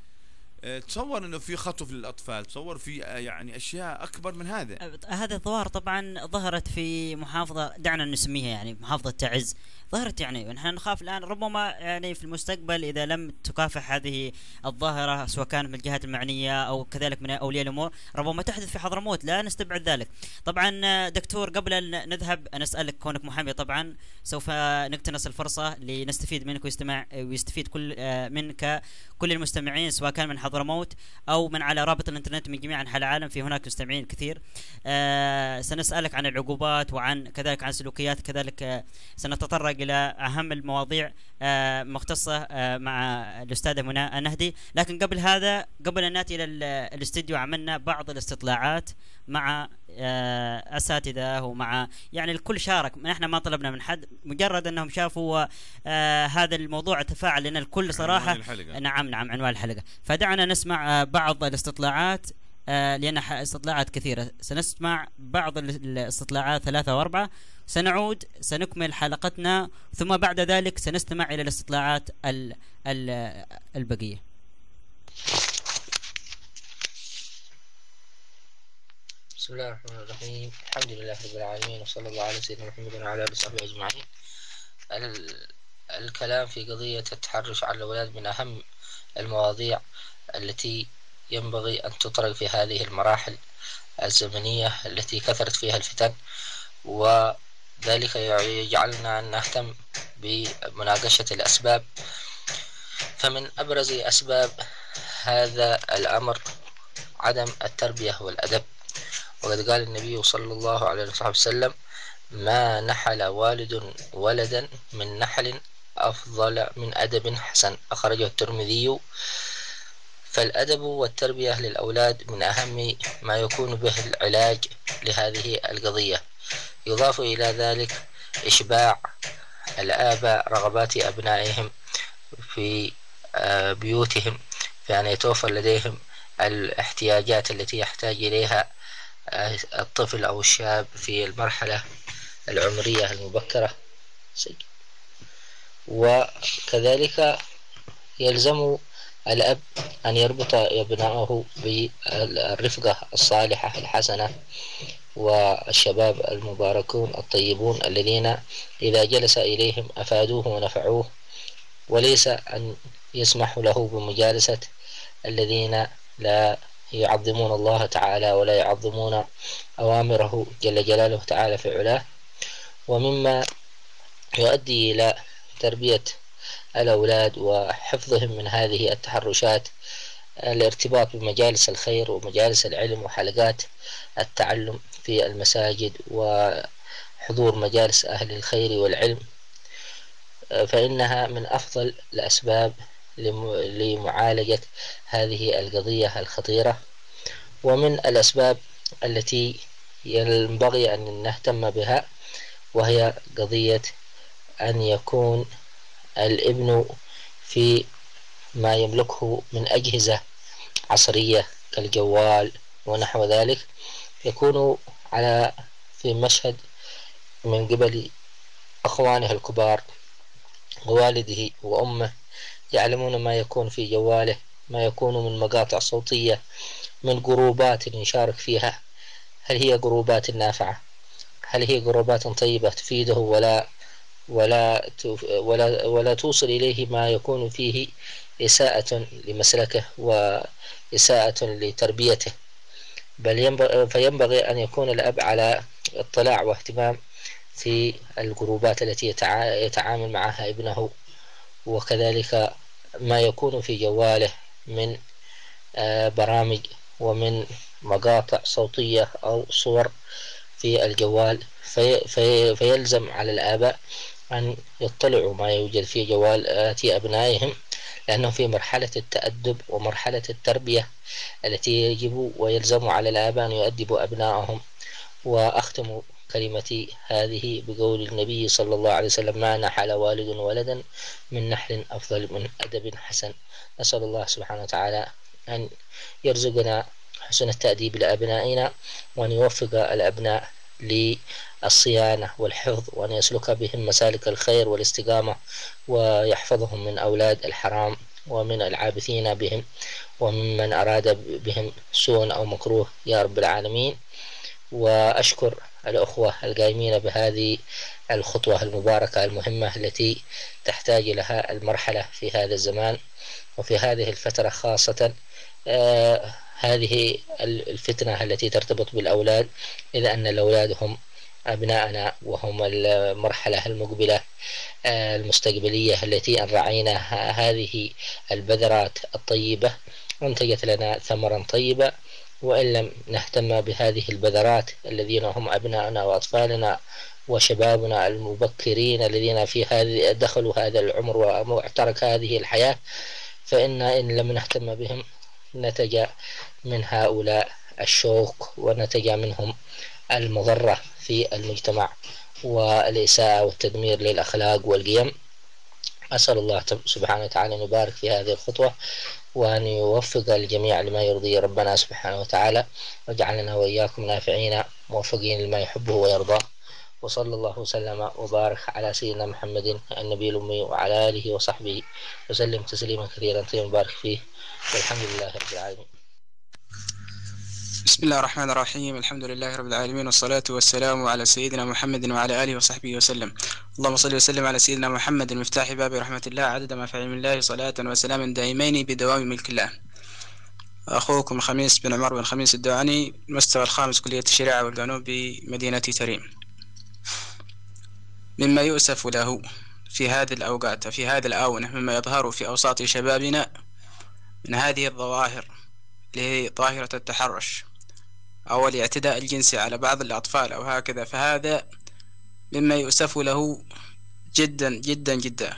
تصور أنه في خطف للأطفال، تصور في يعني أشياء أكبر من هذا. هذه الظواهر طبعا ظهرت في محافظة دعنا نسميها يعني محافظة تعز، ظهرت يعني ونحن نخاف الآن ربما يعني في المستقبل إذا لم تكافح هذه الظاهرة سواء كانت من الجهات المعنية أو كذلك من أولياء الأمور ربما تحدث في حضرموت، لا نستبعد ذلك. طبعا دكتور قبل أن نذهب نسألك كونك محامي طبعا سوف نقتنص الفرصة لنستفيد منك ويستمع ويستفيد كل منك كل المستمعين سواء كان من حضرموت أو من على رابط الإنترنت من جميع أنحاء العالم، في هناك مستمعين كثير. آه سنسألك عن العقوبات وعن كذلك عن سلوكيات، كذلك آه سنتطرق إلى أهم المواضيع آه مختصة آه مع الأستاذة منى النهدي. لكن قبل هذا قبل أن نأتي إلى الاستديو عملنا بعض الاستطلاعات مع آه أساتذة ومع يعني الكل شارك، نحن ما طلبنا من حد، مجرد أنهم شافوا آه هذا الموضوع تفاعل لنا الكل صراحة. نعم نعم عنوان الحلقة. فدعنا نسمع آه بعض الاستطلاعات آه لأن استطلاعات كثيرة، سنسمع بعض الاستطلاعات ثلاثة وأربعة، سنعود سنكمل حلقتنا ثم بعد ذلك سنستمع إلى الاستطلاعات ال ال البقية. بسم الله الرحمن الرحيم، الحمد لله رب العالمين وصلى الله على سيدنا محمد وعلى آله وصحبه أجمعين. الكلام في قضية التحرش على الأولاد من أهم المواضيع التي ينبغي أن تطرق في هذه المراحل الزمنية التي كثرت فيها الفتن، وذلك يجعلنا أن نهتم بمناقشة الأسباب. فمن أبرز أسباب هذا الأمر عدم التربية والأدب، وقد قال النبي صلى الله عليه وسلم ما نحل والد ولدا من نحل أفضل من أدب حسن، أخرجه الترمذي. فالأدب والتربية للأولاد من أهم ما يكون به العلاج لهذه القضية، يضاف إلى ذلك إشباع الآباء رغبات أبنائهم في بيوتهم، فأن يتوفر لديهم الاحتياجات التي يحتاج إليها الطفل أو الشاب في المرحلة العمرية المبكرة. وكذلك يلزم الأب أن يربط ابنائه بالرفقة الصالحة الحسنة والشباب المباركون الطيبون الذين إذا جلس إليهم أفادوه ونفعوه، وليس أن يسمح له بمجالسة الذين لا يعظمون الله تعالى ولا يعظمون أوامره جل جلاله تعالى في علاه. ومما يؤدي إلى تربية الأولاد وحفظهم من هذه التحرشات الارتباط بمجالس الخير ومجالس العلم وحلقات التعلم في المساجد وحضور مجالس أهل الخير والعلم، فإنها من أفضل الأسباب لمعالجة هذه القضية الخطيرة. ومن الأسباب التي ينبغي أن نهتم بها وهي قضية أن يكون الابن في ما يملكه من أجهزة عصرية كالجوال ونحو ذلك، يكون على في مشهد من قبل أخوانه الكبار ووالده وأمه، يعلمون ما يكون في جواله، ما يكون من مقاطع صوتية، من جروبات يشارك فيها، هل هي جروبات نافعة، هل هي جروبات طيبة تفيده ولا ولا ولا ولا توصل إليه ما يكون فيه إساءة لمسلكه وإساءة لتربيته. بل ينبغي فينبغي أن يكون الأب على اطلاع واهتمام في الجروبات التي يتعامل معها ابنه، وكذلك ما يكون في جواله من برامج ومن مقاطع صوتية أو صور في الجوال. في في فيلزم على الآباء أن يطلعوا ما يوجد في جوالات أبنائهم، لأنه في مرحلة التأدب ومرحلة التربية التي يجب ويلزم على الآباء أن يؤدبوا أبنائهم. وأختم كلمتي هذه بقول النبي صلى الله عليه وسلم: ما نحل والد ولدا من نحل أفضل من أدب حسن. نسأل الله سبحانه وتعالى أن يرزقنا حسن التأديب لأبنائنا، وأن يوفق الأبناء للصيانة والحفظ، وأن يسلك بهم مسالك الخير والاستقامة، ويحفظهم من أولاد الحرام ومن العابثين بهم وممن أراد بهم سوء أو مكروه يا رب العالمين. وأشكر الأخوة القائمين بهذه الخطوة المباركة المهمة التي تحتاج لها المرحلة في هذا الزمان وفي هذه الفترة، خاصة آه هذه الفتنة التي ترتبط بالأولاد، إذ أن الأولاد هم أبناءنا وهم المرحلة المقبلة المستقبلية التي أن رعينا هذه البذرات الطيبة أنتجت لنا ثمرا طيبا، وإن لم نهتم بهذه البذرات الذين هم أبناءنا وأطفالنا وشبابنا المبكرين الذين في هذه دخلوا هذا العمر واعترك هذه الحياة، فإن إن لم نهتم بهم نتج من هؤلاء الشوق، ونتج منهم المضرة في المجتمع والإساءة والتدمير للأخلاق والقيم. أسأل الله سبحانه وتعالى أن يبارك في هذه الخطوة، وأن يوفق الجميع لما يرضي ربنا سبحانه وتعالى، واجعلنا وإياكم نافعين موفقين لما يحبه ويرضاه. وصلى الله وسلم وبارك على سيدنا محمد النبي الأمي وعلى آله وصحبه وسلم تسليما كثيرا طيبا مبارك فيه، والحمد لله رب العالمين. بسم الله الرحمن الرحيم، الحمد لله رب العالمين، والصلاة والسلام على سيدنا محمد وعلى آله وصحبه وسلم. اللهم صل وسلم على سيدنا محمد المفتاح باب رحمة الله عدد ما في علم الله، صلاة وسلام دائمين بدوام ملك الله. أخوكم خميس بن عمر بن خميس الدواني، المستوى الخامس، كلية الشريعة والقانون بمدينة تريم. مما يؤسف له في هذه الأوقات في هذه الآونة، مما يظهر في أوساط شبابنا من هذه الظواهر اللي هي ظاهرة التحرش أو الاعتداء الجنسي على بعض الأطفال أو هكذا، فهذا مما يؤسف له جدا جدا جدا.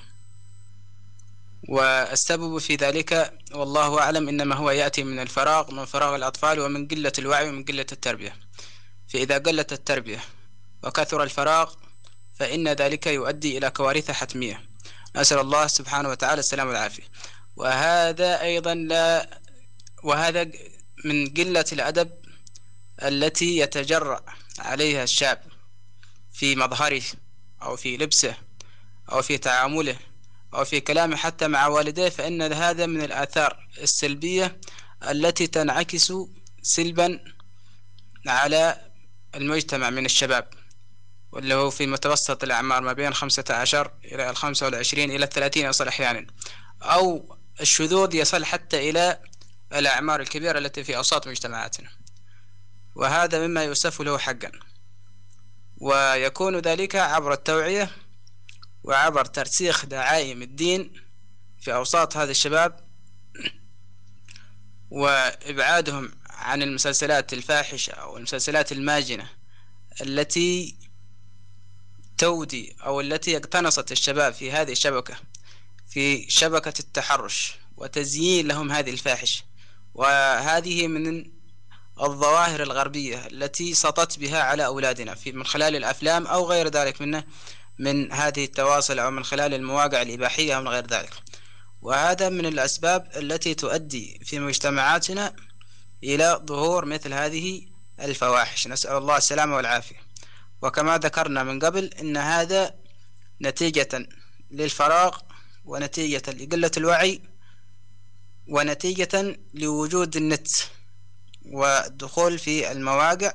والسبب في ذلك والله أعلم إنما هو يأتي من الفراغ من فراغ الأطفال، ومن قلة الوعي، ومن قلة التربية. فإذا قلت التربية وكثر الفراغ فإن ذلك يؤدي إلى كوارث حتمية، نسأل الله سبحانه وتعالى السلامة والعافية. وهذا أيضا لا وهذا من قلة الأدب التي يتجرأ عليها الشاب في مظهره أو في لبسه أو في تعامله أو في كلامه حتى مع والديه، فإن هذا من الآثار السلبية التي تنعكس سلبا على المجتمع من الشباب واللي هو في متوسط الأعمار ما بين خمسة عشر إلى الخمسة والعشرين إلى الثلاثين يصل أحيانا، أو الشذوذ يصل حتى إلى الأعمار الكبيرة التي في أوساط مجتمعاتنا، وهذا مما يؤسف له حقا، ويكون ذلك عبر التوعية وعبر ترسيخ دعائم الدين في أوساط هذا الشباب وإبعادهم عن المسلسلات الفاحشة أو المسلسلات الماجنة التي تودي أو التي اقتنصت الشباب في هذه الشبكة في شبكة التحرش وتزيين لهم هذه الفاحشة. وهذه من الظواهر الغربية التي سطت بها على أولادنا في من خلال الأفلام أو غير ذلك منه من هذه التواصل أو من خلال المواقع الإباحية أو من غير ذلك، وهذا من الأسباب التي تؤدي في مجتمعاتنا إلى ظهور مثل هذه الفواحش، نسأل الله السلامة والعافية. وكما ذكرنا من قبل إن هذا نتيجة للفراغ ونتيجة لقلة الوعي ونتيجة لوجود النت والدخول في المواقع،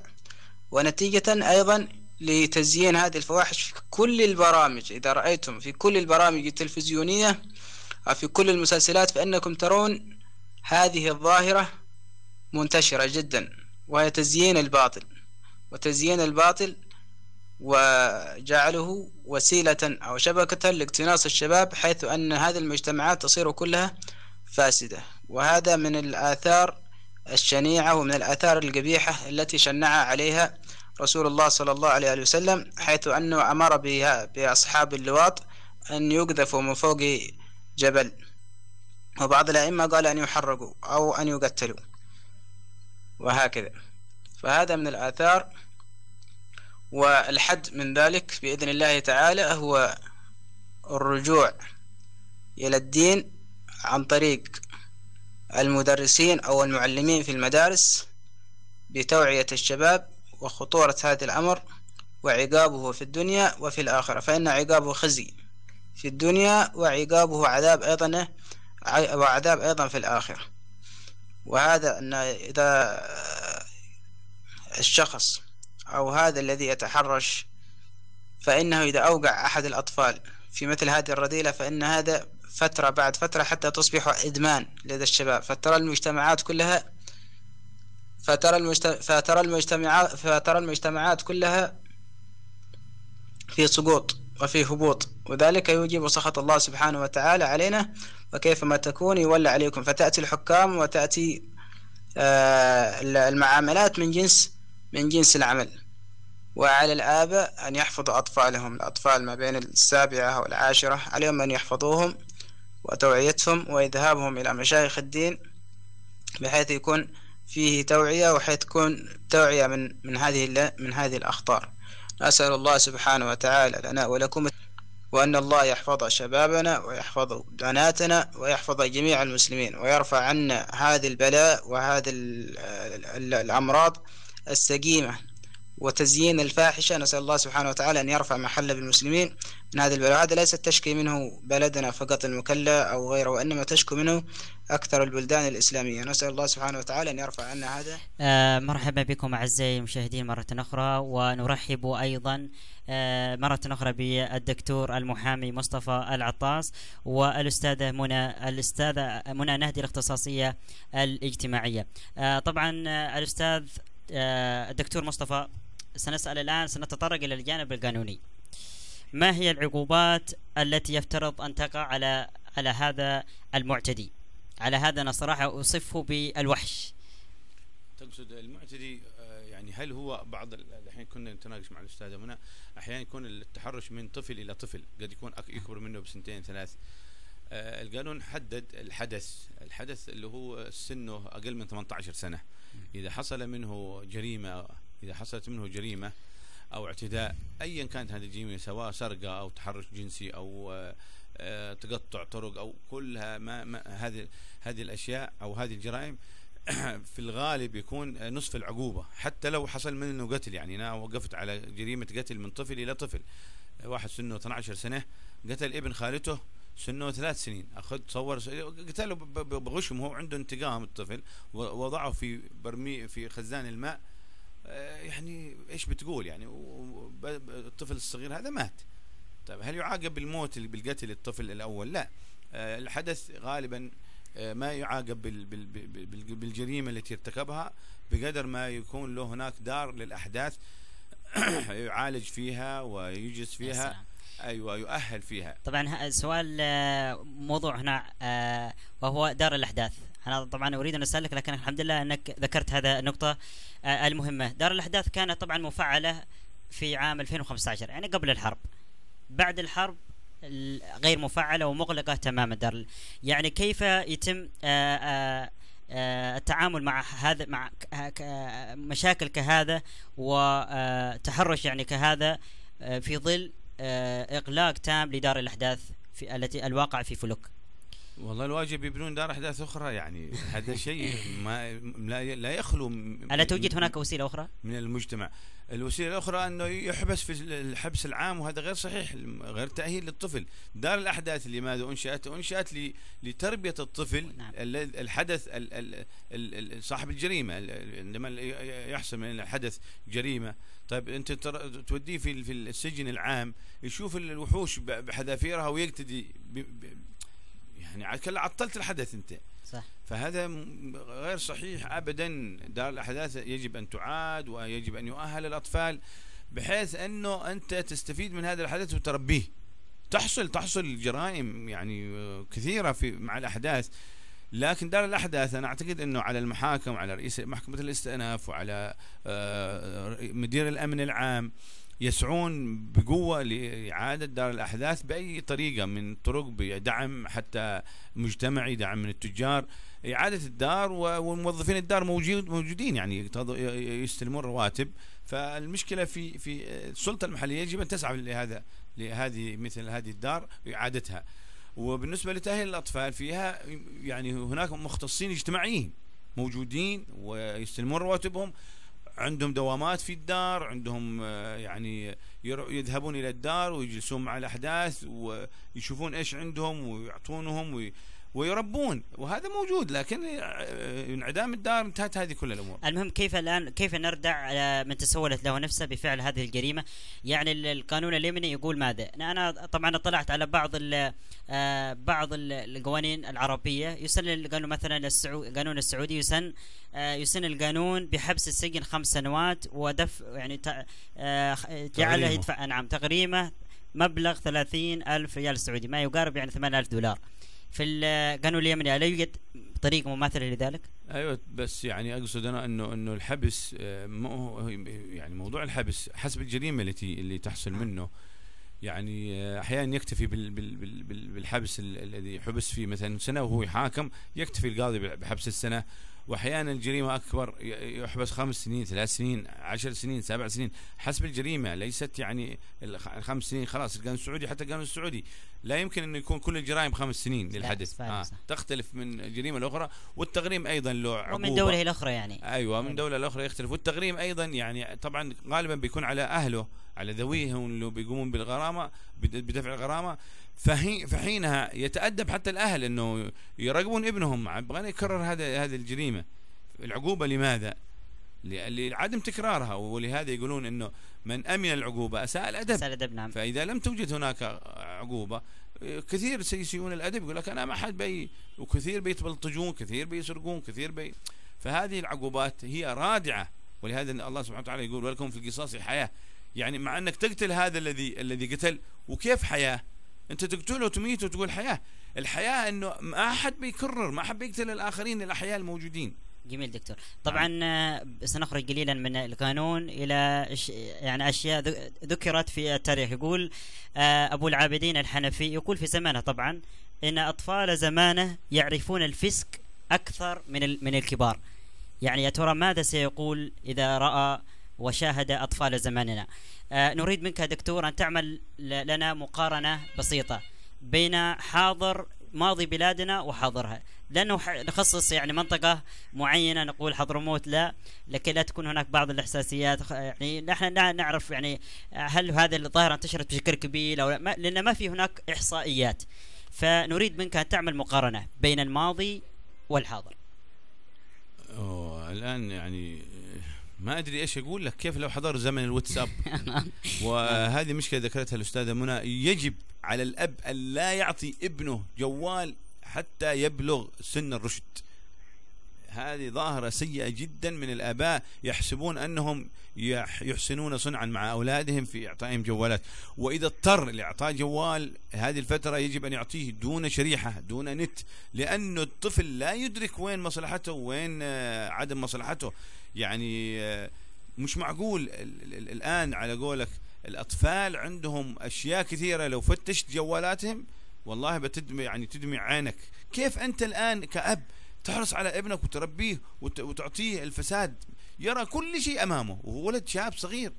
ونتيجة أيضا لتزيين هذه الفواحش في كل البرامج. إذا رأيتم في كل البرامج التلفزيونية وفي كل المسلسلات فإنكم ترون هذه الظاهرة منتشرة جدا، وهي تزيين الباطل وتزيين الباطل وجعله وسيلة أو شبكة لاقتناص الشباب، حيث أن هذه المجتمعات تصير كلها فاسدة، وهذا من الآثار الشنيعة ومن الآثار القبيحة التي شنع عليها رسول الله صلى الله عليه وسلم، حيث أنه أمر بها بأصحاب اللواط أن يقذفوا من فوق جبل، وبعض الأئمة قال أن يحرقوا أو أن يقتلوا وهكذا. فهذا من الآثار، والحد من ذلك بإذن الله تعالى هو الرجوع إلى الدين عن طريق المدرسين أو المعلمين في المدارس بتوعية الشباب وخطورة هذا الأمر وعقابه في الدنيا وفي الآخرة، فإن عقابه خزي في الدنيا وعقابه عذاب أيضا وعذاب أيضا في الآخرة. وهذا أن إذا الشخص أو هذا الذي يتحرش فإنه إذا أوقع أحد الأطفال في مثل هذه الرذيلة فإن هذا فترة بعد فترة حتى تصبح إدمان لدى الشباب، فترى المجتمعات كلها فترى المجتمع فترى المجتمعات فترى المجتمعات كلها في سقوط وفي هبوط، وذلك يوجب سخط الله سبحانه وتعالى علينا، وكيفما تكون يولى عليكم، فتأتي الحكام وتأتي المعاملات من جنس من جنس العمل. وعلى الآباء أن يحفظوا أطفالهم، الأطفال ما بين السابعة والعاشرة عليهم أن يحفظوهم وتوعيتهم وإذهابهم إلى مشايخ الدين بحيث يكون فيه توعية، وحيث تكون توعية من من هذه من هذه الأخطار. أسأل الله سبحانه وتعالى لنا ولكم، وأن الله يحفظ شبابنا ويحفظ بناتنا ويحفظ جميع المسلمين، ويرفع عنا هذا البلاء وهذا الأمراض السقيمة وتزيين الفاحشة. نسأل الله سبحانه وتعالى أن يرفع محل بالمسلمين من هذا البلاء. هذا ليس تشكي منه بلدنا فقط المكلا أو غيره، وإنما تشكو منه أكثر البلدان الإسلامية. نسأل الله سبحانه وتعالى أن يرفع عنا هذا. آه مرحبا بكم أعزائي المشاهدين مرة أخرى، ونرحب أيضا آه مرة أخرى بالدكتور المحامي مصطفى العطاس والأستاذة منى الأستاذة منى نهدي الاختصاصية الاجتماعية. آه طبعا الأستاذ آه الدكتور مصطفى، سنسأل الآن سنتطرق إلى الجانب القانوني. ما هي العقوبات التي يفترض أن تقع على على هذا المعتدي؟ على هذا أنا صراحة أصفه بالوحش. تقصد المعتدي يعني هل هو بعض الحين كنا نتناقش مع الأستاذة منى، أحيانا يكون التحرش من طفل إلى طفل، قد يكون يكبر منه بسنتين ثلاث. القانون حدد الحدث الحدث اللي هو سنه أقل من ثمانية عشر سنة. إذا حصل منه جريمة إذا حصلت منه جريمة أو اعتداء أيا كانت هذه الجريمة، سواء سرقة أو تحرش جنسي أو تقطع طرق أو كلها ما, ما هذه هذه الأشياء أو هذه الجرائم في الغالب يكون نصف العقوبة، حتى لو حصل منه قتل. يعني أنا وقفت على جريمة قتل من طفل إلى طفل، واحد سنه اثني عشر سنة قتل ابن خالته سنه ثلاث سنين، أخذ صور قتله بغشم، هو عنده انتقام الطفل، ووضعه في برمي في خزان الماء. يعني ايش بتقول يعني؟ الطفل الصغير هذا مات. طيب هل يعاقب بالموت بالقتل الطفل الأول؟ لا، الحدث غالبا ما يعاقب بالجريمة التي ارتكبها بقدر ما يكون له هناك دار للأحداث يعالج فيها ويجلس فيها، أيوة، يؤهل فيها. طبعا سؤال موضوع هنا وهو دار الأحداث، أنا طبعا أريد أن أسألك، لكن الحمد لله أنك ذكرت هذا النقطة المهمة. دار الأحداث كانت طبعا مفعلة في عام ألفين وخمسة عشر، يعني قبل الحرب. بعد الحرب غير مفعلة ومغلقة تماما الدار، يعني كيف يتم التعامل مع هذا، مع مشاكل كهذا وتحرش يعني كهذا في ظل إغلاق تام لدار الأحداث في التي الواقع في فلوك؟ والله الواجب يبنون دار أحداث أخرى، يعني هذا شيء ما لا يخلو. ألا توجد هناك وسيلة أخرى من المجتمع؟ الوسيلة الأخرى أنه يحبس في الحبس العام، وهذا غير صحيح، غير تأهيل للطفل. دار الأحداث لماذا أنشأت؟ أنشأت لتربية الطفل. نعم. الحدث صاحب الجريمة عندما يحصل من الحدث جريمة، طيب أنت توديه في السجن العام يشوف الوحوش بحذافيرها ويقتدي، يعني كلا عطلت الحدث انت. صح. فهذا غير صحيح ابدا. دار الاحداث يجب ان تعاد، ويجب ان يؤهل الاطفال بحيث انه انت تستفيد من هذا الحدث وتربيه. تحصل تحصل جرائم يعني كثيره في مع الاحداث، لكن دار الاحداث انا اعتقد انه على المحاكم، على رئيس محكمه الاستئناف، وعلى مدير الامن العام يسعون بقوة لإعادة دار الأحداث بأي طريقة من طرق، بدعم حتى مجتمعي، دعم من التجار، إعادة الدار. والموظفين الدار موجودين، يعني يستلمون رواتب. فالمشكلة في في السلطة المحلية، يجب أن تسعى لهذا لهذه مثل هذه الدار وإعادتها. وبالنسبة لتأهيل الأطفال فيها، يعني هناك مختصين اجتماعيين موجودين ويستلمون رواتبهم، عندهم دوامات في الدار، عندهم يعني يذهبون إلى الدار ويجلسون مع الأحداث ويشوفون إيش عندهم ويعطونهم ويربون، وهذا موجود. لكن انعدام الدار، انتهت هذه كل الأمور. المهم كيف الآن كيف نردع من تسولت له نفسه بفعل هذه الجريمة؟ يعني القانون اليمني يقول ماذا؟ أنا طبعا اطلعت على بعض ال بعض القوانين العربية. يسن القانون مثلا القانون السعودي يسن يسن القانون بحبس السجن خمس سنوات ودفع، يعني جعله يدفع نعم تغريمه مبلغ ثلاثين ألف ريال سعودي، ما يقارب يعني ثمان ألف دولار. في القانون اليمني ألا يوجد طريقة مماثلة لذلك؟ أيوة، بس يعني أقصد أنا أنه أنه الحبس، يعني موضوع الحبس حسب الجريمة التي اللي تحصل منه. يعني أحيانا يكتفي بالحبس الذي حبس فيه مثلا سنة وهو يحاكم، يكتفي القاضي بحبس السنة. وأحيانا الجريمة أكبر، يحبس خمس سنين، ثلاث سنين، عشر سنين، سبع سنين، حسب الجريمة. ليست يعني الخمس سنين خلاص. القانون السعودي، حتى القانون السعودي لا يمكن أن يكون كل الجرائم خمس سنين للحدث. آه. تختلف من الجريمة الأخرى، والتغريم أيضا له عقوبة، ومن دولة إلى أخرى يعني. أيوة، من دولة إلى أخرى يختلف. والتغريم أيضا يعني طبعا غالبا بيكون على أهله، على ذويهم اللي بيقومون بالغرامة، بدفع الغرامة. فهي فحينها يتأدب حتى الأهل أنه يراقبون ابنهم، يبغى يكرر هذا هذه الجريمة. العقوبة لماذا؟ لعدم تكرارها. ولهذا يقولون أنه من أمن العقوبة أساء الأدب. نعم. فإذا لم توجد هناك عقوبة، كثير سيسيئون الأدب، يقول لك أنا ما حد بي، وكثير بيتبلطجون، كثير بيسرقون، كثير بي. فهذه العقوبات هي رادعة. ولهذا الله سبحانه وتعالى يقول ولكم في القصاص حياة، يعني مع أنك تقتل هذا الذي الذي قتل، وكيف حياة؟ أنت تقتله وتميته وتقول حياة. الحياة أنه ما أحد بيكرر، ما أحد بيقتل الآخرين، الأحياء الموجودين. جميل دكتور. طبعا سنخرج قليلا من القانون إلى يعني أشياء ذكرت في التاريخ. يقول أبو العابدين الحنفي، يقول في زمانه طبعا إن أطفال زمانه يعرفون الفسق أكثر من من الكبار. يعني يا ترى ماذا سيقول إذا رأى وشاهد أطفال زماننا. آه نريد منك دكتور أن تعمل لنا مقارنة بسيطة بين حاضر ماضي بلادنا وحاضرها، لأنه نخصص يعني منطقة معينة نقول حضرموت لا، لكي لا تكون هناك بعض الإحساسيات. يعني نحن لا نعرف يعني هل هذه الظاهرة انتشرت بشكل كبير أو لا، لأن ما في هناك إحصائيات. فنريد منك أن تعمل مقارنة بين الماضي والحاضر. أوه الآن يعني ما أدري إيش أقول لك، كيف لو حضر زمن الواتساب. وهذه مشكلة ذكرتها الأستاذة منى، يجب على الأب أن لا يعطي ابنه جوال حتى يبلغ سن الرشد. هذه ظاهرة سيئة جدا من الآباء، يحسبون أنهم يحسنون صنعا مع أولادهم في إعطائهم جوالات. وإذا اضطر لإعطاء جوال هذه الفترة يجب أن يعطيه دون شريحة دون نت، لأن الطفل لا يدرك وين مصلحته وين عدم مصلحته. يعني مش معقول الآن على قولك الأطفال عندهم أشياء كثيرة، لو فتشت جوالاتهم والله بتدمي يعني تدمي عينك. كيف أنت الآن كأب تحرص على ابنك وتربيه وتعطيه الفساد؟ يرى كل شيء أمامه وهو ولد شاب صغير،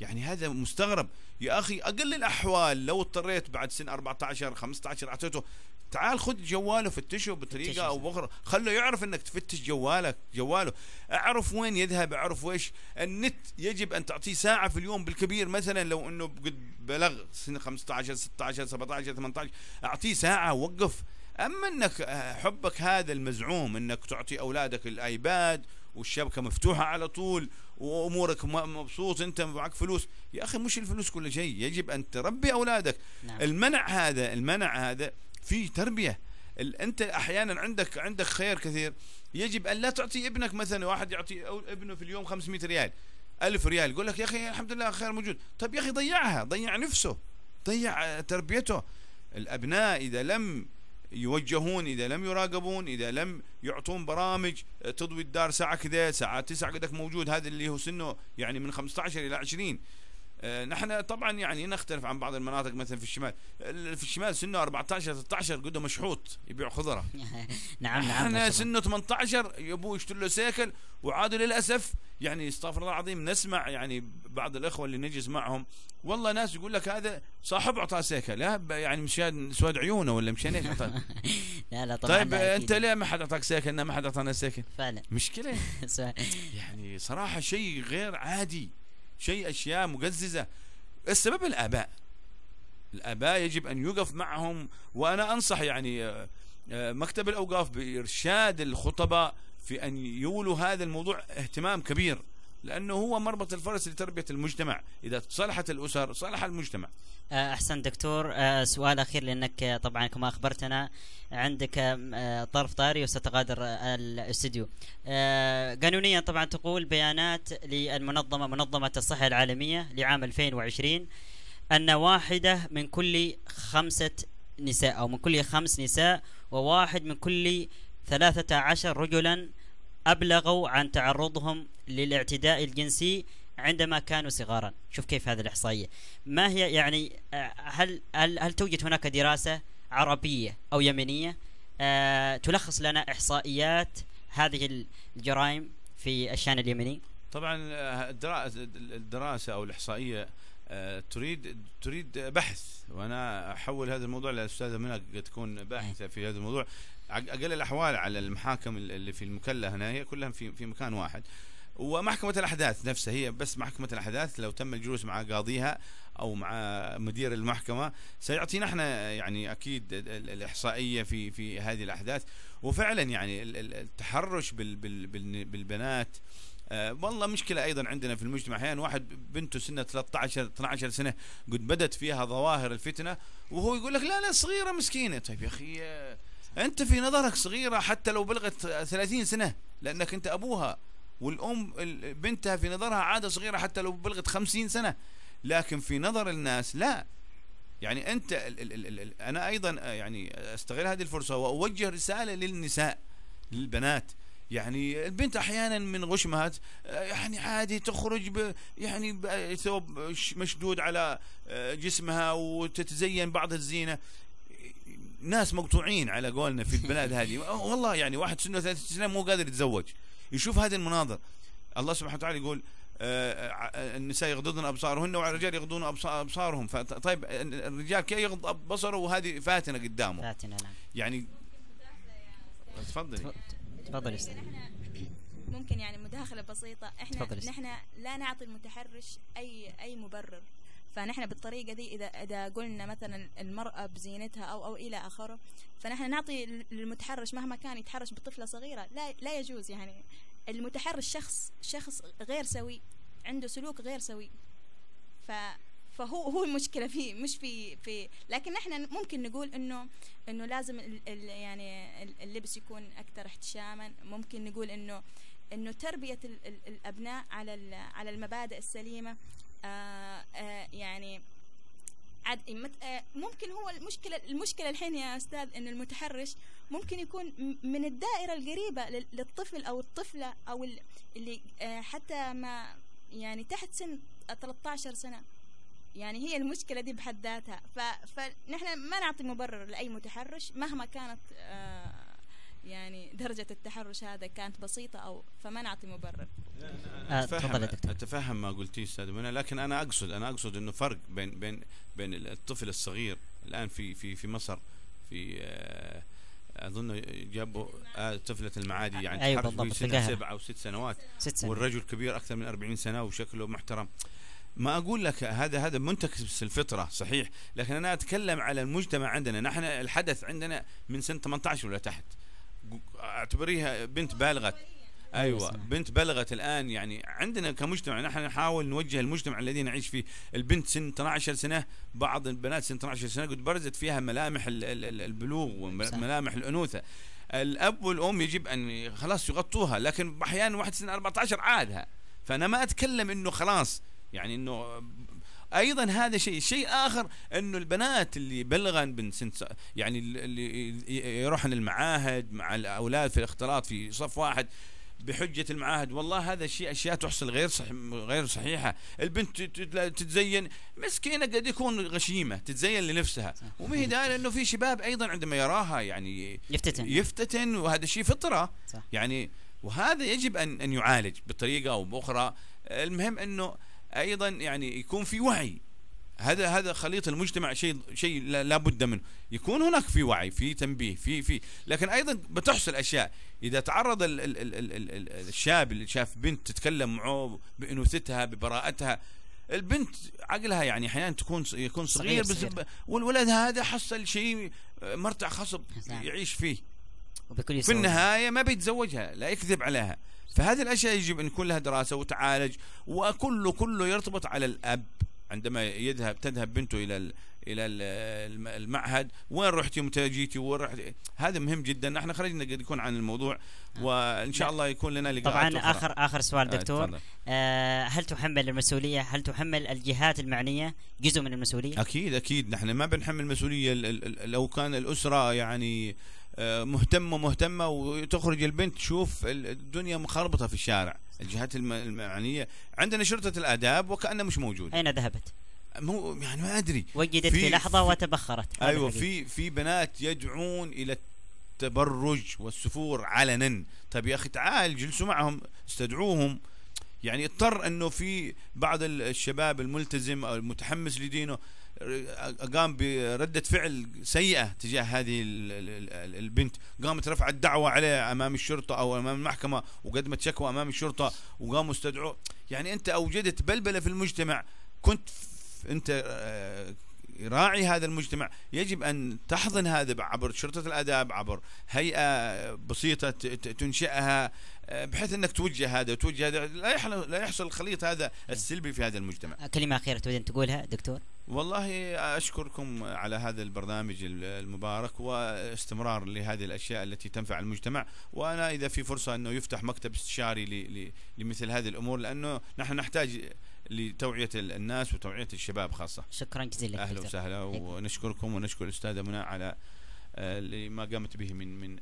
يعني هذا مستغرب. يا أخي أقل الأحوال لو اضطريت بعد سن أربعة عشر خمسة عشر أعطيته تعال خذ جواله فتشه بطريقة أو بأخرى، خله يعرف أنك تفتش جوالك جواله، أعرف وين يذهب، أعرف ويش النت. يجب أن تعطيه ساعة في اليوم بالكبير، مثلا لو أنه قد بلغ سن خمسة عشر ستة عشر سبعة عشر ثمانية عشر أعطيه ساعة ووقف. أما أنك حبك هذا المزعوم أنك تعطي أولادك الآيباد والشبكة مفتوحة على طول وأمورك مبسوط أنت معك فلوس، يا أخي مش الفلوس كل شيء، يجب أن تربي أولادك. نعم. المنع هذا المنع هذا في تربية. أنت أحيانا عندك عندك خير كثير، يجب أن لا تعطي ابنك. مثلا واحد يعطي ابنه في اليوم خمسمائة ريال ألف ريال، يقول لك يا أخي الحمد لله خير موجود. طب يا أخي ضيعها، ضيع نفسه، ضيع تربيته. الأبناء إذا لم يوجهون، إذا لم يراقبون، إذا لم يعطون برامج تضوي الدار ساعة كذا ساعة تسعة قدك موجود، هذا اللي هو سنه يعني من خمسة عشر إلى عشرين. آه نحن طبعا يعني نختلف عن بعض المناطق، مثلا في الشمال في الشمال سنه أربعة عشر ستة عشر قده مشحوط يبيع خضرة. نعم نعم. نحن سنه ثمانية عشر يبوه يشتري له سيكل. وعادوا للأسف يعني استغفر الله العظيم نسمع يعني بعض الأخوة اللي نجلس معهم والله ناس يقول لك هذا صاحب أعطاه سيكل، لا يعني مشان سواد عيونه ولا مشان ايش أعطاه. لا لا طبعا. طيب أنت ليه ما حد أعطاك سيكل؟ أنا ما حد أعطانا سيكل فعلا. مشكلة يعني صراحة شيء غير عادي، شيء أشياء مقززة. السبب الآباء، الآباء يجب أن يوقف معهم. وأنا أنصح يعني مكتب الأوقاف بإرشاد الخطباء في أن يولوا هذا الموضوع اهتمام كبير، لأنه هو مربط الفرس لتربية المجتمع. إذا صلحت الأسر صلح المجتمع. أحسن دكتور. سؤال أخير، لأنك طبعا كما أخبرتنا عندك طرف طاري وستغادر الاستوديو قانونيا. طبعا تقول بيانات للمنظمة منظمة الصحة العالمية لعام ألفين وعشرين أن واحدة من كل خمسة نساء أو من كل خمس نساء وواحد من كل ثلاثة عشر رجلا أبلغوا عن تعرضهم للاعتداء الجنسي عندما كانوا صغارا. شوف كيف هذه الإحصائية. ما هي يعني هل هل هل توجد هناك دراسة عربية أو يمنية أه تلخص لنا إحصائيات هذه الجرائم في الشان اليمني؟ طبعا الدراسة أو الإحصائية أه تريد تريد بحث، وأنا أحول هذا الموضوع للأستاذة منى، قد تكون باحثة في هذا الموضوع. أقل الأحوال على المحاكم اللي في المكلا هنا هي كلها في في مكان واحد، ومحكمة الأحداث نفسها هي بس محكمة الأحداث. لو تم الجلوس مع قاضيها أو مع مدير المحكمة سيعطينا احنا يعني أكيد الإحصائية في في هذه الأحداث. وفعلا يعني التحرش بال بال بال بالبنات آه والله مشكلة أيضا عندنا في المجتمع. أحيانا واحد بنته سنة ثلاثة عشر اثنا عشر سنة قد بدت فيها ظواهر الفتنة، وهو يقول لك لا لا صغيرة مسكينة. طيب يا أخي أنت في نظرك صغيرة حتى لو بلغت ثلاثين سنة، لأنك أنت أبوها، والأم بنتها في نظرها عادة صغيرة حتى لو بلغت خمسين سنة، لكن في نظر الناس لا. يعني أنت ال ال ال ال أنا أيضا يعني أستغل هذه الفرصة وأوجه رسالة للنساء للبنات. يعني البنت أحيانا من غشمها يعني عادي تخرج ب يعني بثوب مشدود على جسمها وتتزين بعض الزينة. ناس مقطوعين على قولنا في البلاد هذه والله. يعني واحد سنه ثلاثين سنة مو قادر يتزوج، يشوف هذه المناظر. الله سبحانه وتعالى يقول النساء يغضضن أبصارهن والرجال يغضون أبصارهم. طيب الرجال كي يغض بصره وهذه فاتنة قدامه فاتنة. نعم يعني تفضلي تفضلي استاذ. ممكن يعني مداخلة بسيطة، احنا نحن لا نعطي المتحرش أي أي مبرر، فنحن بالطريقة دي إذا إذا قلنا مثلا المرأة بزينتها أو أو إلى آخره، فنحن نعطي للمتحرش مهما كان يتحرش بطفلة صغيرة لا لا يجوز. يعني المتحرش شخص شخص غير سوي، عنده سلوك غير سوي، ف فهو هو المشكلة فيه مش في في لكن نحن ممكن نقول إنه إنه لازم ال ال يعني اللبس يكون أكثر احتشاما، ممكن نقول إنه إنه تربية ال ال الأبناء على على المبادئ السليمة. آآ آآ يعني عد ممكن هو المشكلة المشكلة الحين يا أستاذ إنه المتحرش ممكن يكون من الدائرة القريبة للطفل أو الطفلة أو اللي حتى ما يعني تحت سن ثلاثة عشر سنة، يعني هي المشكلة دي بحد ذاتها. فنحن ما نعطي مبرر لأي متحرش مهما كانت يعني درجة التحرش هذا كانت بسيطة أو فما نعطي مبرر. أنا أتفهم, أتفهم ما قلتيه أستاذ منى، لكن أنا أقصد أنا أقصد إنه فرق بين بين بين الطفل الصغير الآن في في في مصر في أظن جابوا طفلة المعادي يعني أيوة تحرش سبعة أو ست سنوات ست سنة. والرجل كبير أكثر من أربعين سنة وشكله محترم. ما أقول لك هذا هذا منتكس الفطرة صحيح، لكن أنا أتكلم على المجتمع عندنا. نحن الحدث عندنا من سنة ثمانية عشر ولا تحت، اعتبريها بنت بالغت. أيوة بنت بلغت الآن. يعني عندنا كمجتمع نحن نحاول نوجه المجتمع الذي نعيش فيه. البنت سن اثنتي عشرة سنة، بعض البنات سن اثنتي عشرة سنة قد برزت فيها ملامح البلوغ وملامح الأنوثة. الأب والأم يجب أن خلاص يغطوها، لكن أحيانا واحد سن أربعة عشر عادها. فأنا ما أتكلم إنه خلاص يعني إنه ايضا هذا شيء شيء اخر انه البنات اللي بلغن بن يعني اللي يروحن المعاهد مع الاولاد في الاختلاط في صف واحد بحجه المعاهد، والله هذا الشيء اشياء تحصل غير صح غير صحيحه. البنت تتزين مسكينه قد يكون غشيمه، تتزين لنفسها وما هي داري انه في شباب ايضا عندما يراها يعني يفتتن يفتتن وهذا الشيء فطره صح. يعني وهذا يجب ان ان يعالج بطريقه او باخرى. المهم انه ايضا يعني يكون في وعي. هذا هذا خليط المجتمع شيء شيء لا بد منه، يكون هناك في وعي، في تنبيه، في في لكن ايضا بتحصل اشياء. اذا تعرض ال ال ال ال ال الشاب اللي شاف بنت تتكلم معه بانوثتها ببراءتها، البنت عقلها يعني احيانا تكون يكون صغير, صغير بس، والولد هذا حصل شيء مرتع خصب يعيش فيه في النهايه ما بيتزوجها، لا يكذب عليها. فهذه الأشياء يجب أن يكون لها دراسة وتعالج، وكله كله يرتبط على الأب. عندما يذهب تذهب بنته إلى ال إلى ال المعهد، وين رحتي متى جيتي وين رحتي، هذا مهم جدا. احنا خرجنا قد يكون عن الموضوع، وإن شاء الله يكون لنا لقاءات طبعا أخرى. آخر آخر سؤال دكتور، آه هل تحمل المسؤولية، هل تحمل الجهات المعنية جزء من المسؤولية؟ أكيد أكيد نحن ما بنحمل المسؤولية. لو كان الأسرة يعني مهتمة مهتمة وتخرج البنت تشوف الدنيا مخربطة في الشارع، الجهات المعنية عندنا شرطة الآداب وكأنها مش موجودة. أين ذهبت؟ مو يعني ما أدري، وجدت في لحظة وتبخرت. أيوة في في بنات يدعون إلى التبرج والسفور علنا. طب يا أخي تعال جلسوا معهم، استدعوهم. يعني اضطر أنه في بعض الشباب الملتزم أو المتحمس لدينه قام بردة فعل سيئة تجاه هذه البنت، قامت رفعت دعوة عليه أمام الشرطة أو أمام المحكمة، وقدمت شكوى أمام الشرطة، وقاموا استدعوا. يعني أنت أوجدت بلبلة في المجتمع. كنت أنت راعي هذا المجتمع، يجب أن تحضن هذا عبر شرطة الآداب، عبر هيئة بسيطة تنشئها، بحيث أنك توجه هذا وتوجه هذا، لا يحصل الخليط هذا السلبي في هذا المجتمع. كلمة أخيرة تريد أن تقولها دكتور؟ والله أشكركم على هذا البرنامج المبارك واستمرار لهذه الأشياء التي تنفع المجتمع. وأنا إذا في فرصة أنه يفتح مكتب استشاري لمثل هذه الأمور، لأنه نحن نحتاج لتوعية الناس وتوعية الشباب خاصة. شكرا جزيلا. أهلا وسهلا، ونشكركم ونشكر الأستاذة منى على لما قامت به من من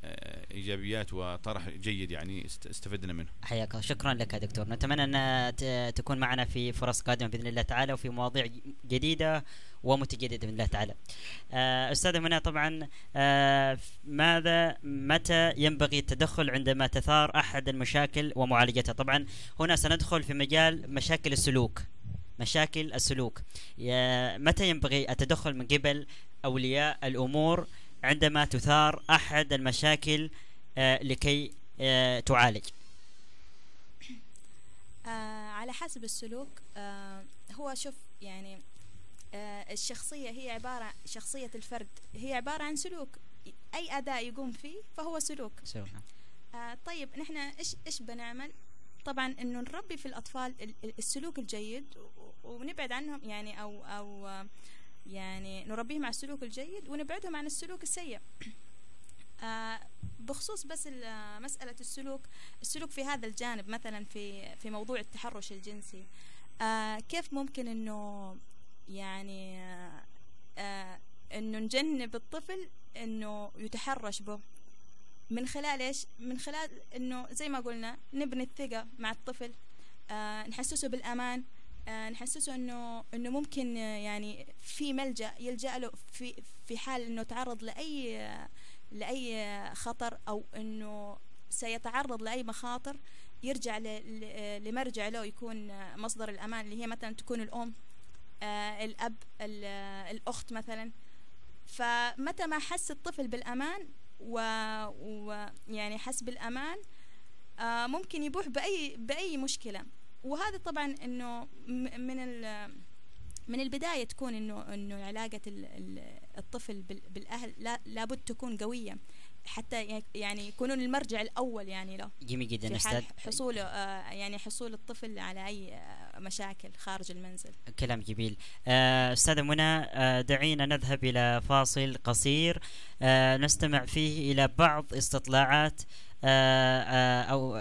ايجابيات وطرح جيد يعني استفدنا منه. حياك، شكرا لك يا دكتور، نتمنى ان تكون معنا في فرص قادمه باذن الله تعالى وفي مواضيع جديده ومتجدده باذن الله تعالى. استاذ هنا طبعا ماذا متى ينبغي التدخل عندما تثار احد المشاكل ومعالجتها؟ طبعا هنا سندخل في مجال مشاكل السلوك. مشاكل السلوك متى ينبغي التدخل من قبل اولياء الامور عندما تثار أحد المشاكل آه لكي آه تعالج؟ آه على حسب السلوك. آه هو شوف يعني آه الشخصية هي عبارة شخصية الفرد هي عبارة عن سلوك، أي أداء يقوم فيه فهو سلوك. آه طيب نحن إيش إيش بنعمل؟ طبعا إنه نربي في الأطفال السلوك الجيد ونبعد عنهم يعني أو أو يعني نربيهم على السلوك الجيد ونبعدهم عن السلوك السيء. آه بخصوص بس مسألة السلوك السلوك في هذا الجانب، مثلا في في موضوع التحرش الجنسي، آه كيف ممكن انه يعني آه انه نجنب الطفل انه يتحرش به؟ من خلال ايش؟ من خلال انه زي ما قلنا نبني الثقة مع الطفل، آه نحسسه بالأمان، آه نحسسه انه انه ممكن يعني في ملجأ يلجأ له في في حال انه تعرض لاي لاي خطر او انه سيتعرض لاي مخاطر يرجع لمرجع له يكون مصدر الامان، اللي هي مثلا تكون الام، آه الاب، الاخت مثلا. فمتى ما حس الطفل بالامان ويعني حس بالامان آه ممكن يبوح باي باي مشكله. وهذا طبعا انه من من البدايه تكون انه انه علاقه الطفل بالاهل لابد تكون قويه حتى يعني يكونون المرجع الاول يعني له. جميل جدا استاذ. حصول يعني حصول الطفل على اي مشاكل خارج المنزل. كلام جميل. استاذه منى دعينا نذهب الى فاصل قصير نستمع فيه الى بعض استطلاعات أو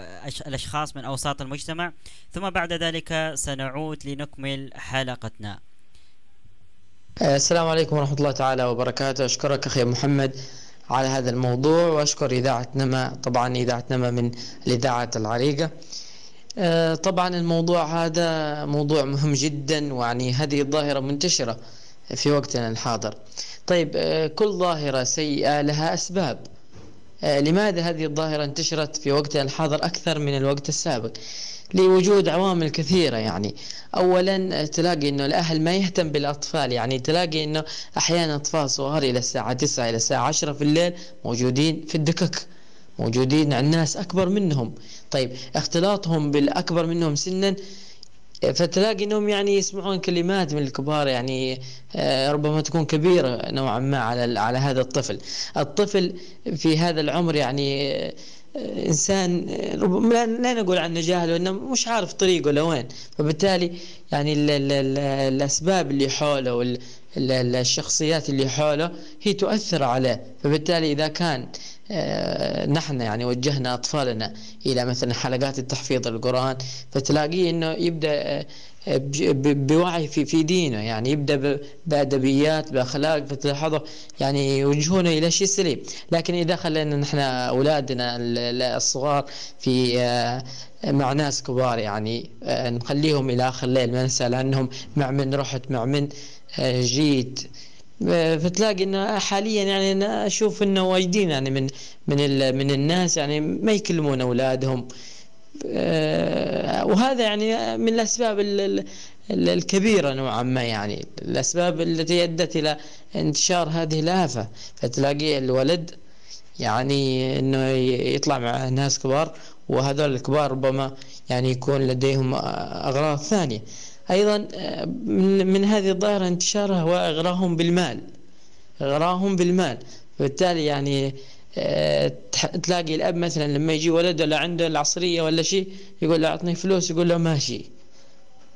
الأشخاص من أوساط المجتمع، ثم بعد ذلك سنعود لنكمل حلقتنا. السلام عليكم ورحمة الله تعالى وبركاته. أشكرك أخي محمد على هذا الموضوع وأشكر إذاعة نما، طبعا إذاعة نما من الإذاعة العريقة. طبعا الموضوع هذا موضوع مهم جدا، ويعني هذه الظاهرة منتشرة في وقتنا الحاضر. طيب كل ظاهرة سيئة لها أسباب، لماذا هذه الظاهرة انتشرت في وقتها الحاضر أكثر من الوقت السابق؟ لوجود عوامل كثيرة. يعني أولا تلاقي أنه الأهل ما يهتم بالأطفال، يعني تلاقي أنه أحيانا أطفال صغار إلى الساعة تسعة إلى الساعة عشرة في الليل موجودين في الدكك، موجودين عند ناس أكبر منهم. طيب اختلاطهم بالأكبر منهم سنا، فتلاقي أنهم يعني يسمعون كلمات من الكبار يعني ربما تكون كبيرة نوعا ما على على هذا الطفل. الطفل في هذا العمر يعني إنسان لا نقول عنه جاهل، وإنه مش عارف طريقه لوين، فبالتالي يعني ال ال ال الأسباب اللي حوله وال الشخصيات اللي حوله هي تؤثر عليه. فبالتالي إذا كان نحن يعني وجهنا أطفالنا إلى مثلا حلقات التحفيظ القرآن، فتلاقيه إنه يبدأ بوعي في في دينه، يعني يبدأ بأدبيات بأخلاق، فتلاحظه يعني يوجهونه إلى شيء سليم. لكن إذا خلينا نحن أولادنا الصغار في مع ناس كبار، يعني نخليهم إلى آخر الليل ما نسأل عنهم، مع من رحت مع من جيت، فتلاقي إنه حاليا يعني أنا أشوف إنه واجدين يعني من من من الناس يعني ما يكلمون أولادهم، وهذا يعني من الأسباب الكبيرة نوعا ما، يعني الأسباب التي أدت إلى انتشار هذه الآفة. فتلاقي الولد يعني إنه يطلع مع ناس كبار، وهذول الكبار ربما يعني يكون لديهم أغراض ثانية. أيضا من هذه الظاهرة انتشارها هو إغراهم بالمال، إغراهم بالمال. فبالتالي يعني تلاقي الأب مثلا لما يجي ولد ولا عنده العصرية ولا شيء يقول له أعطني فلوس، يقول له ماشي،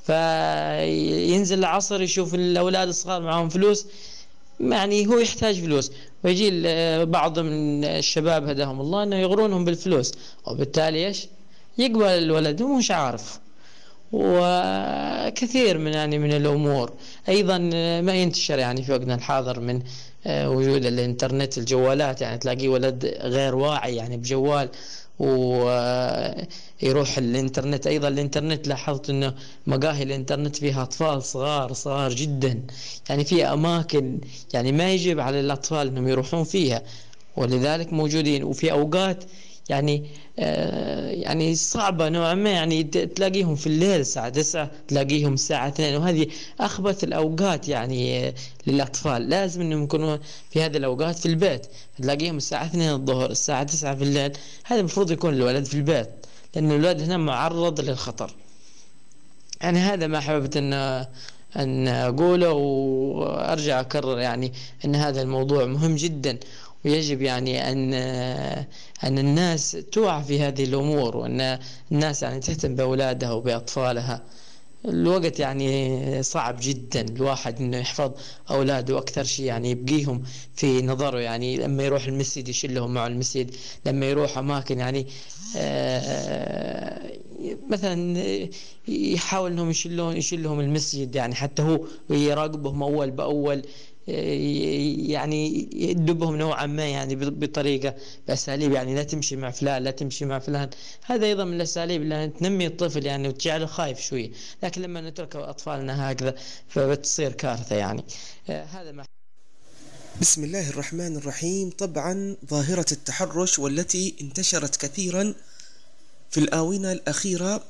فينزل العصر يشوف الأولاد الصغار معهم فلوس، يعني هو يحتاج فلوس، ويجي بعض من الشباب هداهم الله أنه يغرونهم بالفلوس، وبالتالي إيش يقبل الولد مش عارف، وكثير من يعني من الأمور أيضا ما ينتشر يعني في وقتنا الحاضر من وجود الإنترنت، الجوالات، يعني تلاقي ولد غير واعي يعني بجوال ويروح الإنترنت. أيضا الإنترنت لاحظت أنه مقاهي الإنترنت فيها أطفال صغار صغار جدا، يعني في أماكن يعني ما يجب على الأطفال أنهم يروحون فيها، ولذلك موجودين. وفي أوقات يعني آه يعني صعبة نوعا ما، يعني تلاقيهم في الليل الساعة تسعة، تلاقيهم الساعة اثنين، وهذه أخبث الأوقات يعني آه للأطفال. لازم أنهم يكونوا في هذه الأوقات في البيت، تلاقيهم الساعة اثنين الظهر، الساعة تسعة في الليل. هذا المفروض يكون الولد في البيت، لأن الولد هنا معرض للخطر. يعني هذا ما حببت أن أن أقوله، وأرجع أكرر يعني أن هذا الموضوع مهم جدا، ويجب يعني أن أن الناس توعى في هذه الأمور، وأن الناس يعني تهتم بأولادها وبأطفالها. الوقت يعني صعب جدا الواحد إنه يحفظ أولاده، أكثر شيء يعني يبقيهم في نظره، يعني لما يروح المسجد يشلهم معه المسجد، لما يروح أماكن يعني مثلا يحاول إنهم يشلون يشلهم المسجد، يعني حتى هو يراقبهم أول بأول، يعني يدبهم نوعا ما يعني بطريقة بأساليب، يعني لا تمشي مع فلان، لا تمشي مع فلان. هذا أيضا من الأساليب اللي تنمي الطفل يعني وتجعله خايف شوية. لكن لما نترك أطفالنا هكذا فبتصير كارثة يعني. هذا ما بسم الله الرحمن الرحيم. طبعا ظاهرة التحرش والتي انتشرت كثيرا في الآونة الأخيرة،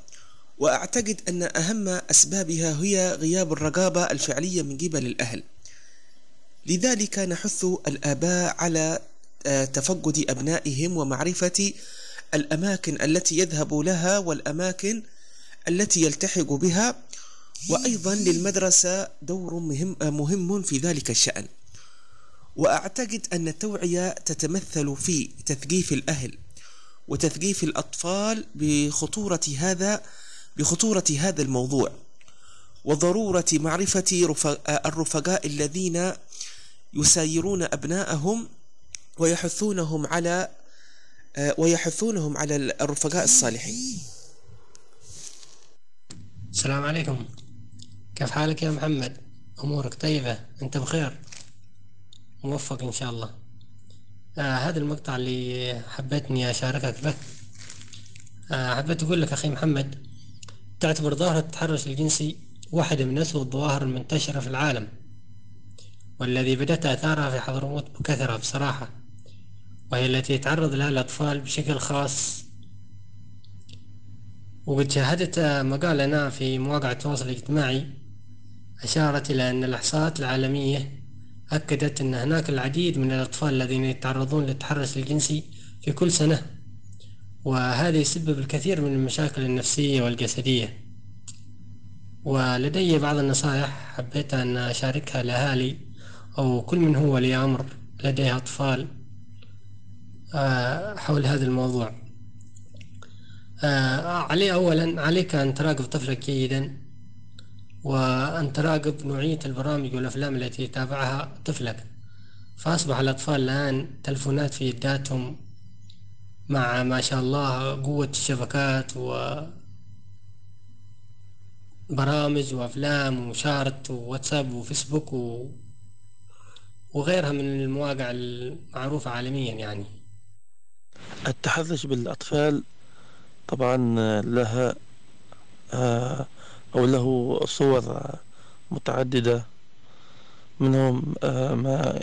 وأعتقد أن أهم أسبابها هي غياب الرقابة الفعلية من قبل الأهل. لذلك نحث الآباء على تفقد أبنائهم ومعرفة الأماكن التي يذهب لها والأماكن التي يلتحق بها، وأيضا للمدرسة دور مهم, مهم في ذلك الشأن. وأعتقد أن التوعية تتمثل في تثقيف الأهل وتثقيف الأطفال بخطورة هذا بخطورة هذا الموضوع، وضرورة معرفة الرفقاء الذين يسايرون أبنائهم ويحثونهم على ويحثونهم على الرفقاء الصالحين. السلام عليكم، كيف حالك يا محمد؟ أمورك طيبة؟ أنت بخير؟ موفق إن شاء الله. آه هذا المقطع اللي حبيتني أشاركك به. آه حبيت أقول لك أخي محمد، تعتبر ظاهرة التحرش الجنسي واحدة من أسوأ الظواهر المنتشرة في العالم، والذي بدأت آثارها في حضرموت بكثرة بصراحة، وهي التي يتعرض لها الأطفال بشكل خاص. وقد شاهدت مقالة أنا في مواقع التواصل الاجتماعي أشارت إلى أن الإحصاءات العالمية أكدت أن هناك العديد من الأطفال الذين يتعرضون للتحرش الجنسي في كل سنة، وهذا يسبب الكثير من المشاكل النفسية والجسدية. ولدي بعض النصائح حبيت أن أشاركها لأهالي أو كل من هو لي أمر لديه أطفال حول هذا الموضوع. علي أولا عليك أن تراقب طفلك جيدا، وأن تراقب نوعية البرامج والأفلام التي يتابعها طفلك. فأصبح الأطفال الآن تلفونات في يداتهم، مع ما شاء الله قوة الشبكات وبرامج وأفلام وشارت وواتساب وفيسبوك و وغيرها من المواقع المعروفة عالميا. يعني التحرش بالأطفال طبعا لها أو له صور متعددة، منهم ما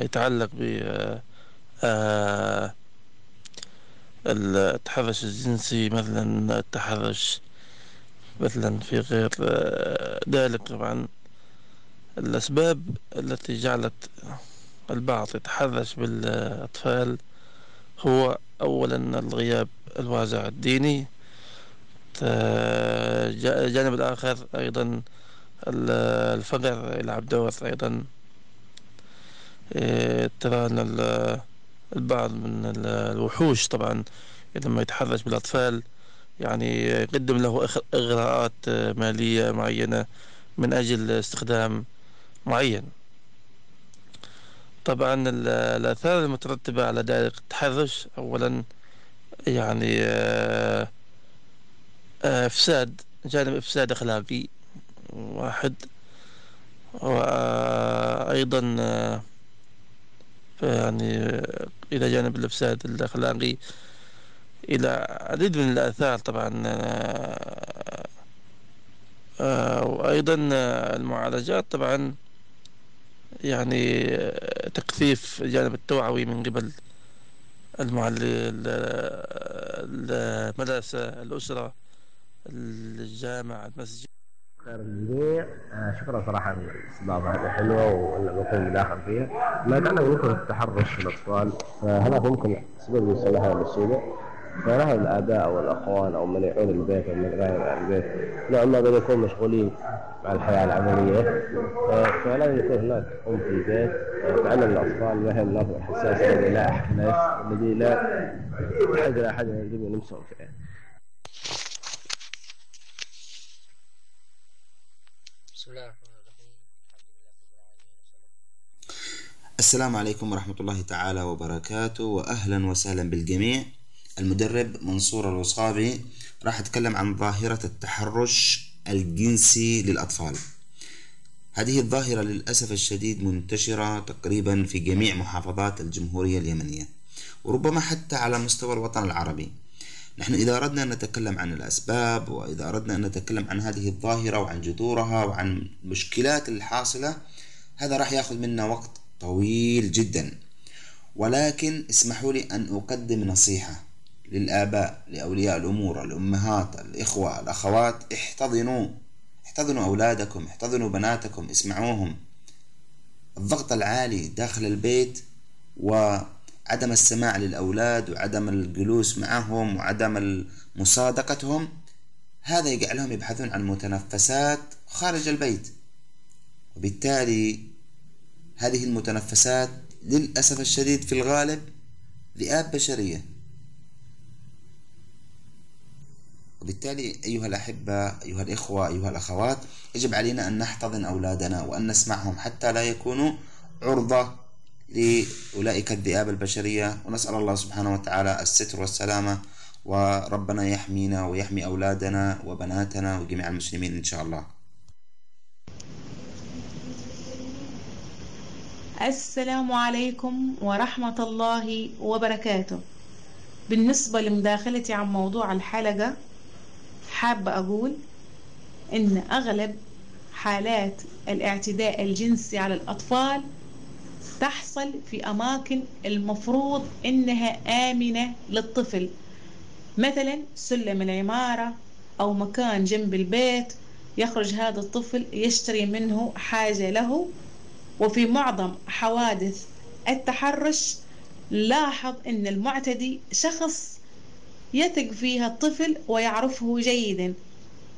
يتعلق بالتحرش الجنسي، مثلا التحرش مثلا في غير ذلك. طبعا الأسباب التي جعلت البعض يتحرش بالأطفال هو أولا الغياب الوازع الديني، الجانب الآخر أيضا الفقر يلعب دور أيضا. ترى أن البعض من الوحوش طبعا لما يتحرش بالأطفال يعني يقدم له إغراءات مالية معينة من أجل استخدام معين. طبعا الآثار المترتبة على ذلك التحرش، أولا يعني آآ آآ فساد جانب إفساد أخلاقي واحد، وأيضا يعني إلى جانب الإفساد الأخلاقي إلى عديد من الآثار طبعا، وأيضا المعالجات طبعا يعني تكثيف الجانب التوعوي من قبل المدرسة، الأسرة، الجامعة، المسجد. خير الجميع، شكرا صراحة على الاستضافة الحلوة والنقاط المداخل فيها. ما يتعلق بممكن التحرش في الأطفال، فهذا ممكن سبب من سببها المسؤولة، فنهى الآباء والأخوان أو من يعود البيت أو من غير البيت لأنهم قد يكون مشغولين مع الحياة العملية، فلا يكون هناك أم في البيت تعلم الأطفال ما هي النقطة الحساسة التي لا أحناس الذي لا أحد لا أحد يجب أن نمسهم فيها. السلام عليكم ورحمة الله تعالى وبركاته، وأهلا وسهلا بالجميع. المدرب منصور الوصابي راح أتكلم عن ظاهرة التحرش الجنسي للأطفال. هذه الظاهرة للأسف الشديد منتشرة تقريبا في جميع محافظات الجمهورية اليمنية، وربما حتى على مستوى الوطن العربي. نحن إذا أردنا أن نتكلم عن الأسباب، وإذا أردنا أن نتكلم عن هذه الظاهرة وعن جذورها وعن مشكلات الحاصلة، هذا راح يأخذ منا وقت طويل جدا. ولكن اسمحوا لي أن أقدم نصيحة للآباء، لأولياء الأمور، الأمهات، الإخوة، الأخوات: احتضنوا احتضنوا أولادكم، احتضنوا بناتكم، اسمعوهم. الضغط العالي داخل البيت وعدم السماع للأولاد وعدم الجلوس معهم وعدم مصادقتهم، هذا يجعلهم يبحثون عن متنفسات خارج البيت، وبالتالي هذه المتنفسات للأسف الشديد في الغالب ذئاب بشرية. وبالتالي أيها الأحبة، أيها الإخوة، أيها الأخوات، يجب علينا أن نحتضن أولادنا وأن نسمعهم حتى لا يكونوا عرضة لأولئك الذئاب البشرية. ونسأل الله سبحانه وتعالى الستر والسلامة، وربنا يحمينا ويحمي أولادنا وبناتنا وجميع المسلمين إن شاء الله. السلام عليكم ورحمة الله وبركاته. بالنسبة لمداخلتي عن موضوع الحلقة، حابة أقول إن أغلب حالات الاعتداء الجنسي على الأطفال تحصل في أماكن المفروض إنها آمنة للطفل، مثلا سلم العمارة أو مكان جنب البيت، يخرج هذا الطفل يشتري منه حاجة له. وفي معظم حوادث التحرش لاحظ إن المعتدي شخص يثق فيها الطفل ويعرفه جيدا،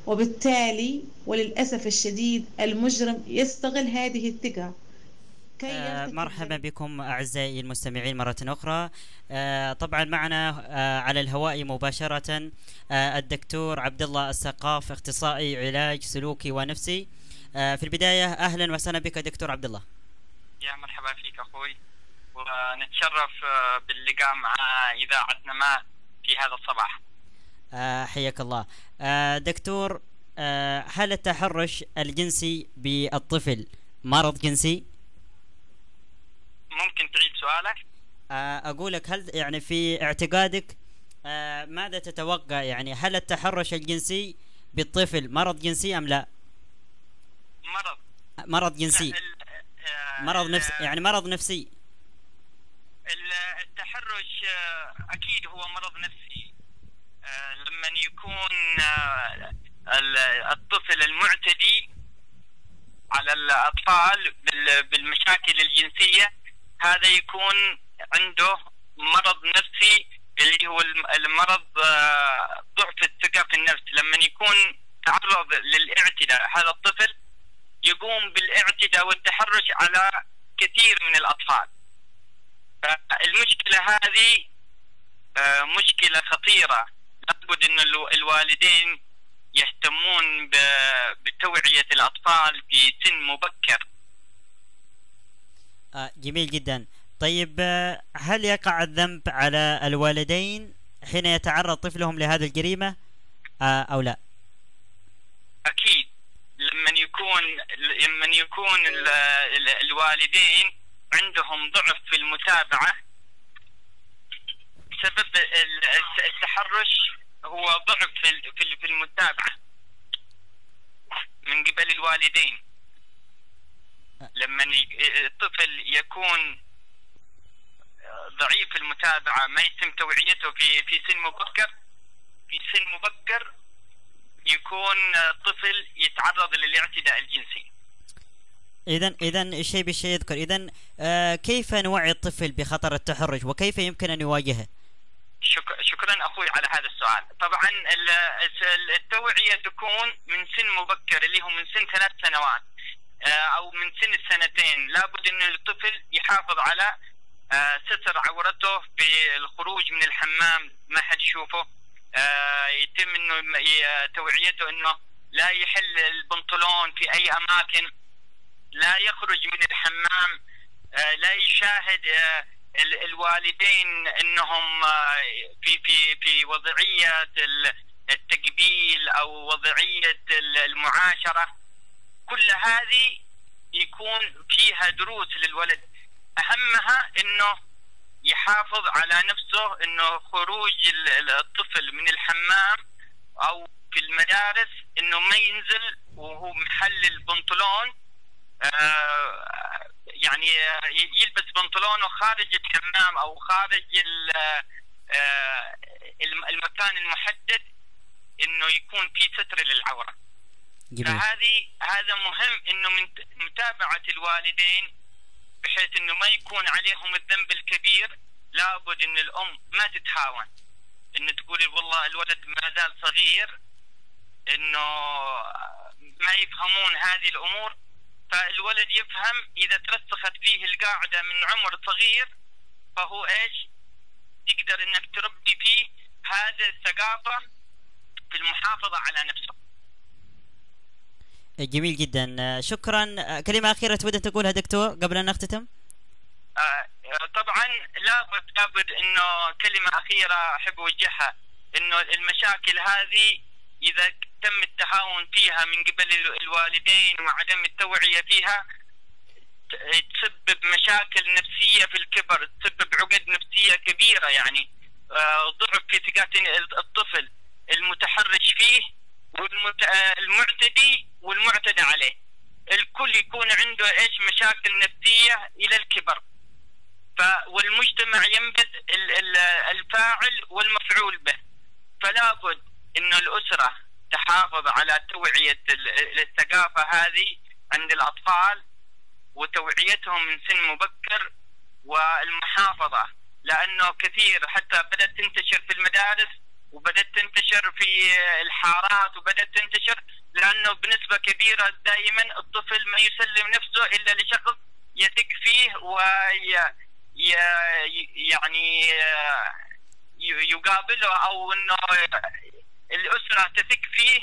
وبالتالي وللأسف الشديد المجرم يستغل هذه الثقة. آه مرحبا بكم أعزائي المستمعين مرة أخرى. آه طبعا معنا آه على الهواء مباشرة آه الدكتور عبد الله السقاف، اختصائي علاج سلوكي ونفسي. آه في البداية أهلا وسهلا بك دكتور عبد الله. يا مرحبا فيك أخوي، ونتشرف باللقاء مع إذاعتنا ما في هذا الصباح. آه حياك الله. آه دكتور، آه هل التحرش الجنسي بالطفل مرض جنسي؟ ممكن تعيد سؤالك؟ آه أقولك، هل يعني في اعتقادك آه ماذا تتوقع، يعني هل التحرش الجنسي بالطفل مرض جنسي أم لا؟ مرض مرض جنسي، مرض نفسي، يعني مرض نفسي. التحرش أكيد هو مرض نفسي لما يكون الطفل المعتدي على الأطفال بالمشاكل الجنسية، هذا يكون عنده مرض نفسي اللي هو المرض ضعف الثقة في النفس. لما يكون تعرض للاعتداء هذا الطفل يقوم بالاعتداء والتحرش على كثير من الأطفال. المشكلة هذه مشكلة خطيرة، لابد أن الوالدين يهتمون بتوعية الأطفال في سن مبكر. جميل جدا. طيب، هل يقع الذنب على الوالدين حين يتعرض طفلهم لهذه الجريمة أو لا؟ يكون لمن يكون الوالدين عندهم ضعف في المتابعة، سبب التحرش هو ضعف في المتابعة من قبل الوالدين. لما الطفل يكون ضعيف المتابعة ما يتم توعيته في في سن مبكر في سن مبكر يكون الطفل يتعرض للاعتداء الجنسي. إذن إذن الشيء بالشيء يذكر. إذن آه كيف نوعي الطفل بخطر التحرش وكيف يمكن أن يواجهه؟ شكرا أخوي على هذا السؤال. طبعا التوعية تكون من سن مبكر اللي هو من سن ثلاث سنوات أو من سن السنتين. لابد أن الطفل يحافظ على ستر عورته بالخروج من الحمام، ما حد يشوفه. يتم أنه توعيته أنه لا يحل البنطلون في أي أماكن، لا يخرج من الحمام، لا يشاهد الوالدين أنهم في في في وضعية التقبيل أو وضعية المعاشرة. كل هذه يكون فيها دروس للولد، أهمها أنه يحافظ على نفسه، أنه خروج الطفل من الحمام أو في المدارس أنه ما ينزل وهو محل البنطلون، آه يعني يلبس بنطلونه خارج الحمام أو خارج آه المكان المحدد، أنه يكون في ستر للعورة. فهذه هذا مهم، أنه من متابعة الوالدين بحيث أنه ما يكون عليهم الذنب الكبير. لابد أن الأم ما تتهاون أنه تقول والله الولد ما زال صغير، أنه ما يفهمون هذه الأمور. فالولد يفهم إذا ترسخت فيه القاعدة من عمر صغير، فهو إيش تقدر أنك تربي فيه هذا الثقافة في المحافظة على نفسه. جميل جدا، شكرا. كلمة أخيرة تود أن تقولها دكتور قبل أن نختتم؟ آه طبعا لابد لابد أنه كلمة أخيرة أحب أوجهها، أنه المشاكل هذه إذا تم التهاون فيها من قبل الوالدين وعدم التوعية فيها تسبب مشاكل نفسية في الكبر، تسبب عقد نفسية كبيرة، يعني ضعف في ثقة الطفل المتحرش فيه والمعتدي والمعتدى عليه، الكل يكون عنده إيش مشاكل نفسية إلى الكبر. والمجتمع ينبذ الفاعل والمفعول به. فلا بد إن الأسرة تحافظ على توعية الثقافة هذه عند الأطفال وتوعيتهم من سن مبكر والمحافظة، لأنه كثير حتى بدأت تنتشر في المدارس وبدأت تنتشر في الحارات وبدأت تنتشر، لأنه بنسبة كبيرة دائما الطفل ما يسلم نفسه إلا لشخص يثق فيه وي يعني يقابله أو إنه الأسرة تثق فيه،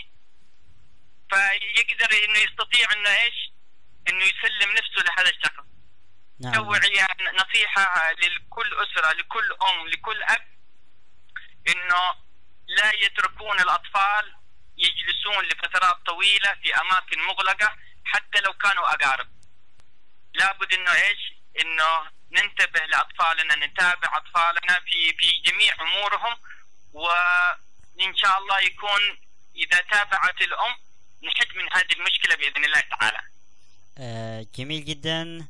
فيقدر إنه يستطيع إنه إيش إنه يسلم نفسه لهذا الشخص. نعم. توعية نصيحة لكل أسرة، لكل أم، لكل أب، إنه لا يتركون الأطفال يجلسون لفترات طويلة في أماكن مغلقة حتى لو كانوا أقارب. لابد إنه إيش إنه ننتبه لأطفالنا، نتابع أطفالنا في في جميع أمورهم، و إن شاء الله يكون إذا تابعت الأم نحد من هذه المشكلة بإذن الله تعالى. آه جميل جدا.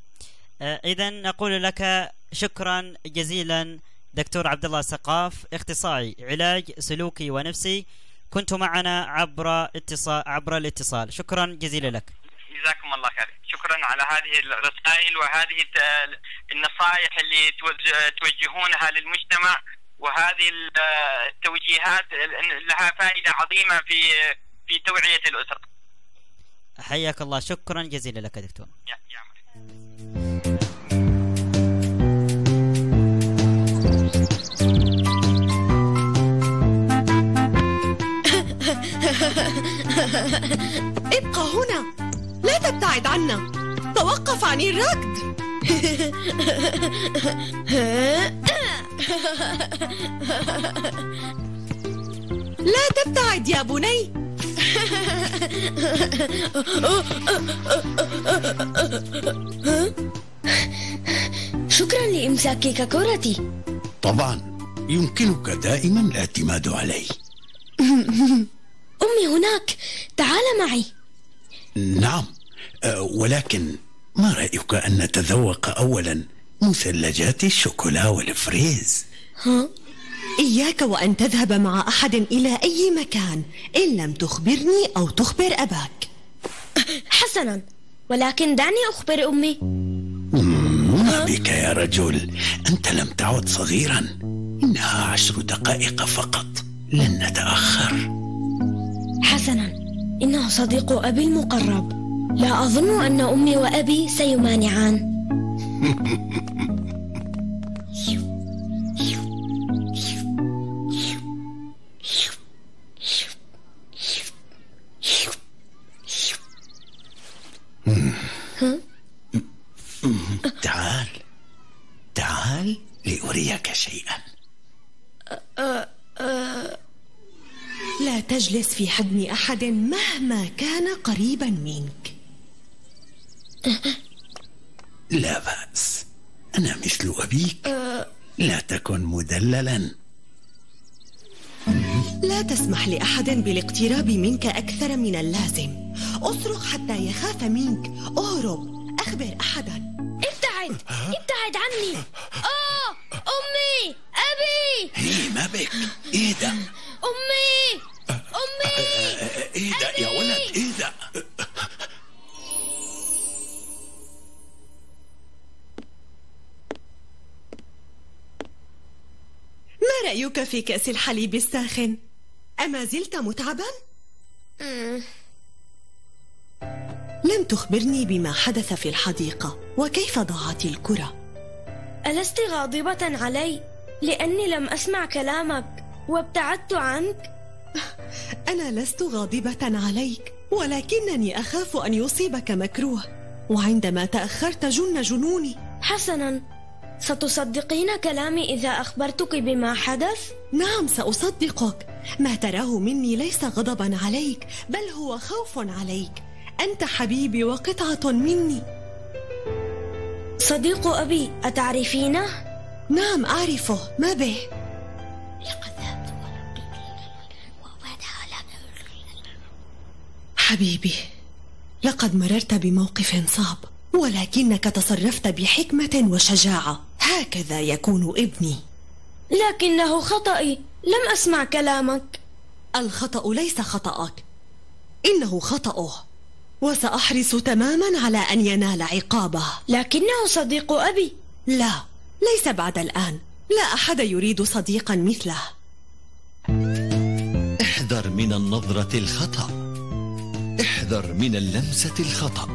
آه إذن أقول لك شكرا جزيلا دكتور عبد الله سقاف، اختصاصي علاج سلوكي ونفسي، كنت معنا عبر اتصال عبر الاتصال. شكرا جزيلا لك. جزاكم الله خير. شكرا على هذه الرسائل وهذه النصائح اللي توجهونها للمجتمع، وهذه التوجيهات لها فائدة عظيمة في في توعية الأسرة. حياك الله، شكرا جزيلا لك دكتور. يا يا ابقى هنا، لا تبتعد عنا، توقف عن الركض. لا تبتعد يا بني. شكرا لإمساكك كرتي. طبعا يمكنك دائما الاعتماد علي. أمي هناك، تعال معي. نعم، ولكن ما رأيك أن نتذوق أولا مثلجات الشوكولا والفريز؟ ها؟ إياك وأن تذهب مع أحد إلى أي مكان إن لم تخبرني أو تخبر أباك. حسنا، ولكن دعني أخبر أمي. ما بك يا رجل، أنت لم تعد صغيرا. إنها عشر دقائق فقط، لن نتأخر. حسنا، إنه صديق أبي المقرب، لا أظن أن أمي وأبي سيمانعان. تعال تعال لأريك شيئا. لا تجلس في حضن أحد مهما كان قريبا منك. لا بأس، أنا مثل أبيك، لا تكن مدللا. لا تسمح لأحد بالاقتراب منك أكثر من اللازم. أصرخ حتى يخاف منك. أهرب، أخبر أحدا. ابتعد ابتعد عني. آه أمي، أبي. هي ما بك؟ إهدأ. أمي أمي إهدأ يا ولد، إهدأ. ما رأيك في كأس الحليب الساخن؟ أما زلت متعبا؟ لم تخبرني بما حدث في الحديقة وكيف ضاعت الكرة. ألست غاضبة علي لأني لم أسمع كلامك وابتعدت عنك؟ أنا لست غاضبة عليك، ولكنني أخاف أن يصيبك مكروه، وعندما تأخرت جن جنوني. حسنا، ستصدقين كلامي إذا أخبرتك بما حدث؟ نعم سأصدقك. ما تراه مني ليس غضبا عليك، بل هو خوف عليك. أنت حبيبي وقطعة مني. صديق أبي، أتعرفينه؟ نعم أعرفه، ما به؟ حبيبي، لقد مررت بموقف صعب، ولكنك تصرفت بحكمة وشجاعة. هكذا يكون ابني. لكنه خطأي، لم أسمع كلامك. الخطأ ليس خطأك، إنه خطأه، وسأحرص تماما على أن ينال عقابه. لكنه صديق أبي. لا، ليس بعد الآن، لا أحد يريد صديقا مثله. احذر من النظرة الخطأ، احذر من اللمسة الخطأ.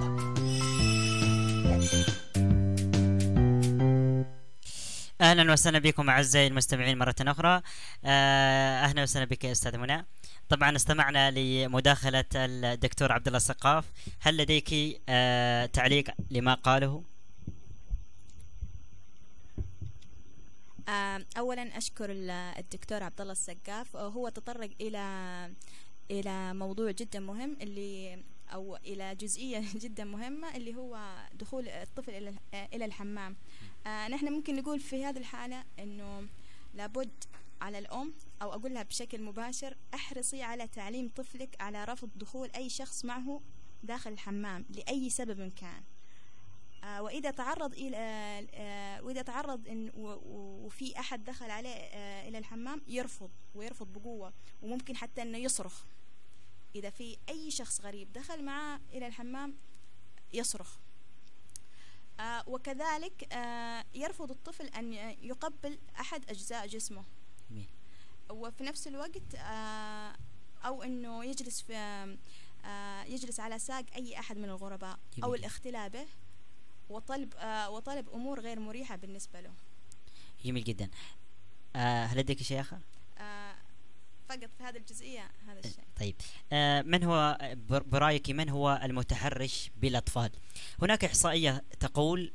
أهلا وسهلا بكم أعزائي المستمعين مرة أخرى. أهلا وسهلا بك أستاذ منى. طبعا استمعنا لمداخلة الدكتور عبد الله السقاف. هل لديك آه تعليق لما قاله؟ أولا أشكر الدكتور عبد الله السقاف، هو تطرق إلى إلى موضوع جدا مهم، اللي أو إلى جزئية جدا مهمة، اللي هو دخول الطفل إلى إلى الحمام. آه نحن ممكن نقول في هذه الحالة إنه لابد على الأم، أو أقولها بشكل مباشر، احرصي على تعليم طفلك على رفض دخول أي شخص معه داخل الحمام لأي سبب كان. آه وإذا تعرض إلى آه وإذا تعرض إن وفي أحد دخل عليه آه إلى الحمام، يرفض ويرفض بقوة، وممكن حتى إنه يصرخ. إذا في أي شخص غريب دخل معه إلى الحمام يصرخ. آه وكذلك آه يرفض الطفل أن يقبل أحد أجزاء جسمه، وفي نفس الوقت آه أو أنه يجلس في آه يجلس على ساق أي أحد من الغرباء، أو الاختلاء به، وطلب آه وطلب أمور غير مريحة بالنسبة له. جميل جدا. آه هل لديك شيء آخر؟ آه فقط في هذه الجزئية هذا الشيء. طيب، آه من هو برأيك من هو المتحرش بالأطفال؟ هناك إحصائية تقول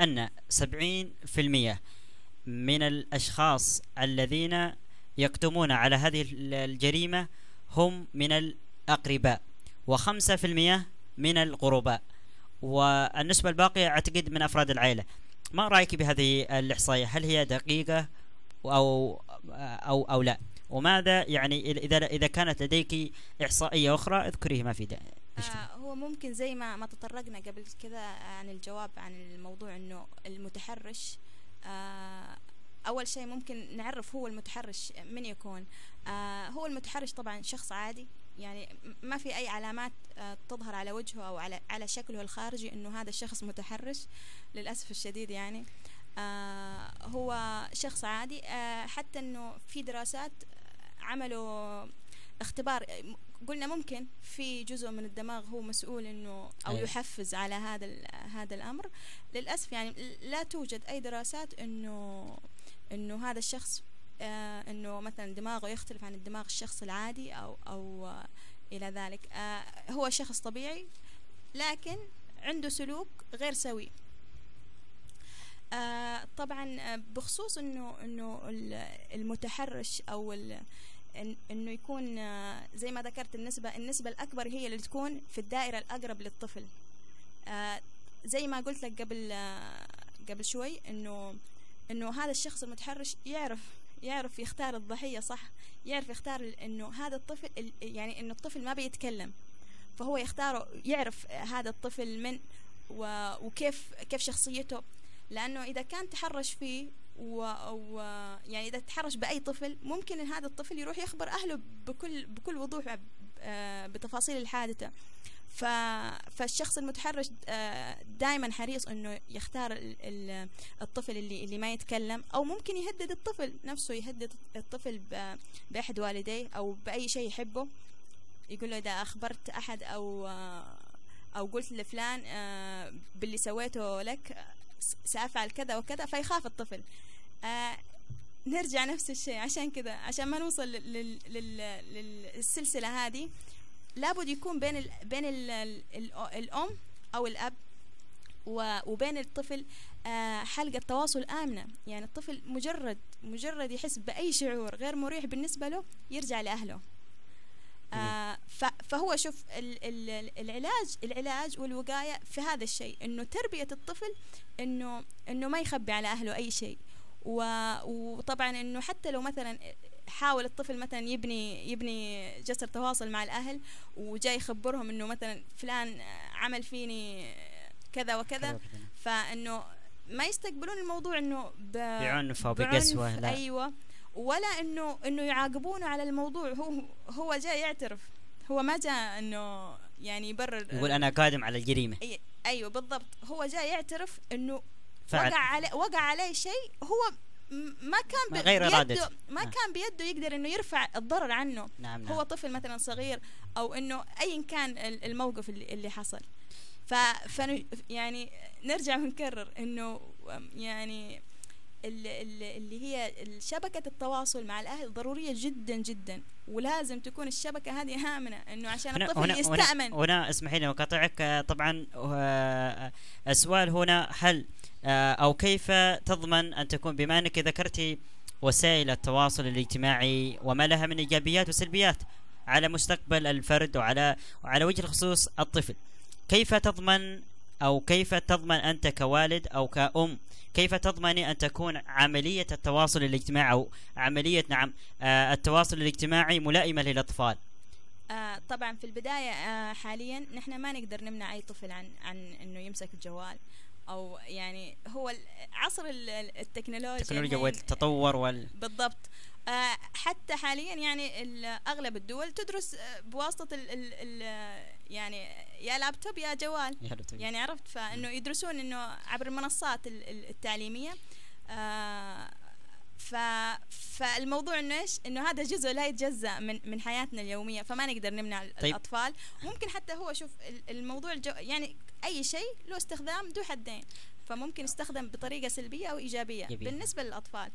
أن سبعين بالمئة من الأشخاص الذين يقدمون على هذه الجريمة هم من أقرباء، وخمسة في المئة من الغرباء، والنسبة الباقية أعتقد من أفراد العائلة. ما رأيك بهذه الإحصائية؟ هل هي دقيقة أو أو أو لا؟ وماذا يعني إذا إذا كانت لديك إحصائية أخرى اذكريها ما في داعي. آه هو ممكن زي ما ما تطرقنا قبل كذا عن الجواب عن الموضوع، إنه المتحرش آه أول شيء ممكن نعرف هو المتحرش من يكون. آه هو المتحرش طبعا شخص عادي، يعني ما في أي علامات آه تظهر على وجهه أو على على شكله الخارجي إنه هذا الشخص متحرش للأسف الشديد. يعني آه هو شخص عادي. آه حتى إنه في دراسات عملوا اختبار، قلنا ممكن في جزء من الدماغ هو مسؤول إنه أو يحفز على هذا هذا الأمر. للأسف يعني لا توجد أي دراسات إنه إنه هذا الشخص آه إنه مثلا دماغه يختلف عن الدماغ الشخص العادي أو أو آه إلى ذلك. آه هو شخص طبيعي لكن عنده سلوك غير سوي. آه طبعا بخصوص إنه إنه المتحرش أو ال إنه يكون زي ما ذكرت النسبة النسبة الأكبر هي اللي تكون في الدائرة الأقرب للطفل. آه زي ما قلت لك قبل آه قبل شوي إنه إنه هذا الشخص المتحرش يعرف يعرف يختار الضحية صح، يعرف يختار إنه هذا الطفل، يعني إنه الطفل ما بيتكلم فهو يختاره، يعرف هذا الطفل من وكيف كيف شخصيته، لأنه إذا كان تحرش فيه و... و يعني إذا تحرش بأي طفل ممكن إن هذا الطفل يروح يخبر أهله بكل بكل وضوح بتفاصيل الحادثة. ف... فالشخص المتحرش دائما حريص إنه يختار ال... الطفل اللي اللي ما يتكلم، أو ممكن يهدد الطفل نفسه، يهدد الطفل ب... بأحد والديه أو بأي شيء يحبه، يقول له إذا أخبرت أحد أو أو قلت لفلان باللي سويته لك سأفعل كذا وكذا، فيخاف الطفل. آه نرجع نفس الشيء، عشان كذا عشان ما نوصل لل لل للسلسلة هذه لابد يكون بين ال بين ال ال الأم أو الأب وبين الطفل آه حلقة تواصل آمنة. يعني الطفل مجرد مجرد يحس بأي شعور غير مريح بالنسبة له يرجع لأهله. آه فهو شوف ال ال العلاج العلاج والوقاية في هذا الشيء، إنه تربية الطفل إنه إنه ما يخبي على أهله أي شيء. وطبعا إنه حتى لو مثلا حاول الطفل مثلا يبني يبني جسر تواصل مع الأهل وجاي يخبرهم إنه مثلا فلان عمل فيني كذا وكذا، فإنه ما يستقبلون الموضوع إنه بعنف أو بقسوة، لا أيوة، ولا إنه إنه يعاقبونه على الموضوع. هو هو جاء يعترف، هو ما جاء إنه يعني يبرر يقول أنا قادم على الجريمة. أيوه بالضبط، هو جاء يعترف إنه وقع علي وقع عليه شيء هو ما كان بيده ما, ما آه. كان بيده يقدر إنه يرفع الضرر عنه. نعم نعم. هو طفل مثلا صغير أو إنه أي كان الموقف اللي, اللي حصل. ف يعني نرجع ونكرر إنه يعني اللي هي شبكة التواصل مع الأهل ضرورية جدا جدا، ولازم تكون الشبكة هذه هامنة إنه عشان الطفل هنا يستأمن. هنا, هنا اسمحي لي أقاطعك طبعا. السؤال هنا هل أو كيف تضمن أن تكون، بما أنك ذكرتي وسائل التواصل الاجتماعي وما لها من إيجابيات وسلبيات على مستقبل الفرد وعلى وعلى وجه الخصوص الطفل، كيف تضمن أو كيف تضمن أنت كوالد أو كأم، كيف تضمن أن تكون عملية التواصل الاجتماعي أو عملية نعم آه التواصل الاجتماعي ملائمة للأطفال؟ آه طبعا في البداية آه حاليا نحن ما نقدر نمنع أي طفل عن عن إنه يمسك الجوال، أو يعني هو عصر التكنولوجيا التكنولوجيا والتطور وال... بالضبط. آه حتى حاليا يعني أغلب الدول تدرس بواسطة ال ال ال يعني يا لابتوب يا جوال، يعني عرفت، فإنه يدرسون إنه عبر المنصات التعليمية. آه ف فالموضوع إنه إيش، إنه هذا جزء لا يتجزأ من من حياتنا اليومية، فما نقدر نمنع. طيب. الأطفال ممكن حتى هو شوف الموضوع الجو يعني أي شيء له استخدام ذو حدين، فممكن يستخدم بطريقة سلبية أو إيجابية. يبين. بالنسبة للأطفال،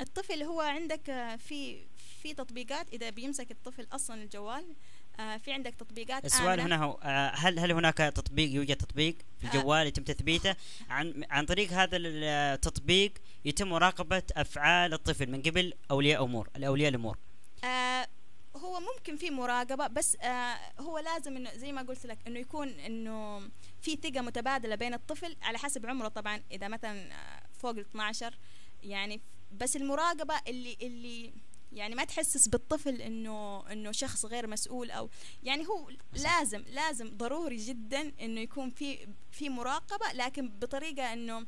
الطفل هو عندك في في تطبيقات إذا بيمسك الطفل أصلا الجوال، في عندك تطبيقات. السؤال هنا هو هل هل هناك تطبيق، يوجد تطبيق في الجوال يتم تثبيته، عن عن طريق هذا التطبيق يتم مراقبة أفعال الطفل من قبل أولياء أمور الأولياء الأمور. هو ممكن في مراقبه بس آه هو لازم انه زي ما قلت لك انه يكون انه في ثقه متبادله بين الطفل على حسب عمره طبعا. اذا مثلا فوق ال اثنا عشر يعني بس المراقبه اللي اللي يعني ما تحسس بالطفل انه انه شخص غير مسؤول او يعني هو لازم لازم ضروري جدا انه يكون في في مراقبه، لكن بطريقه انه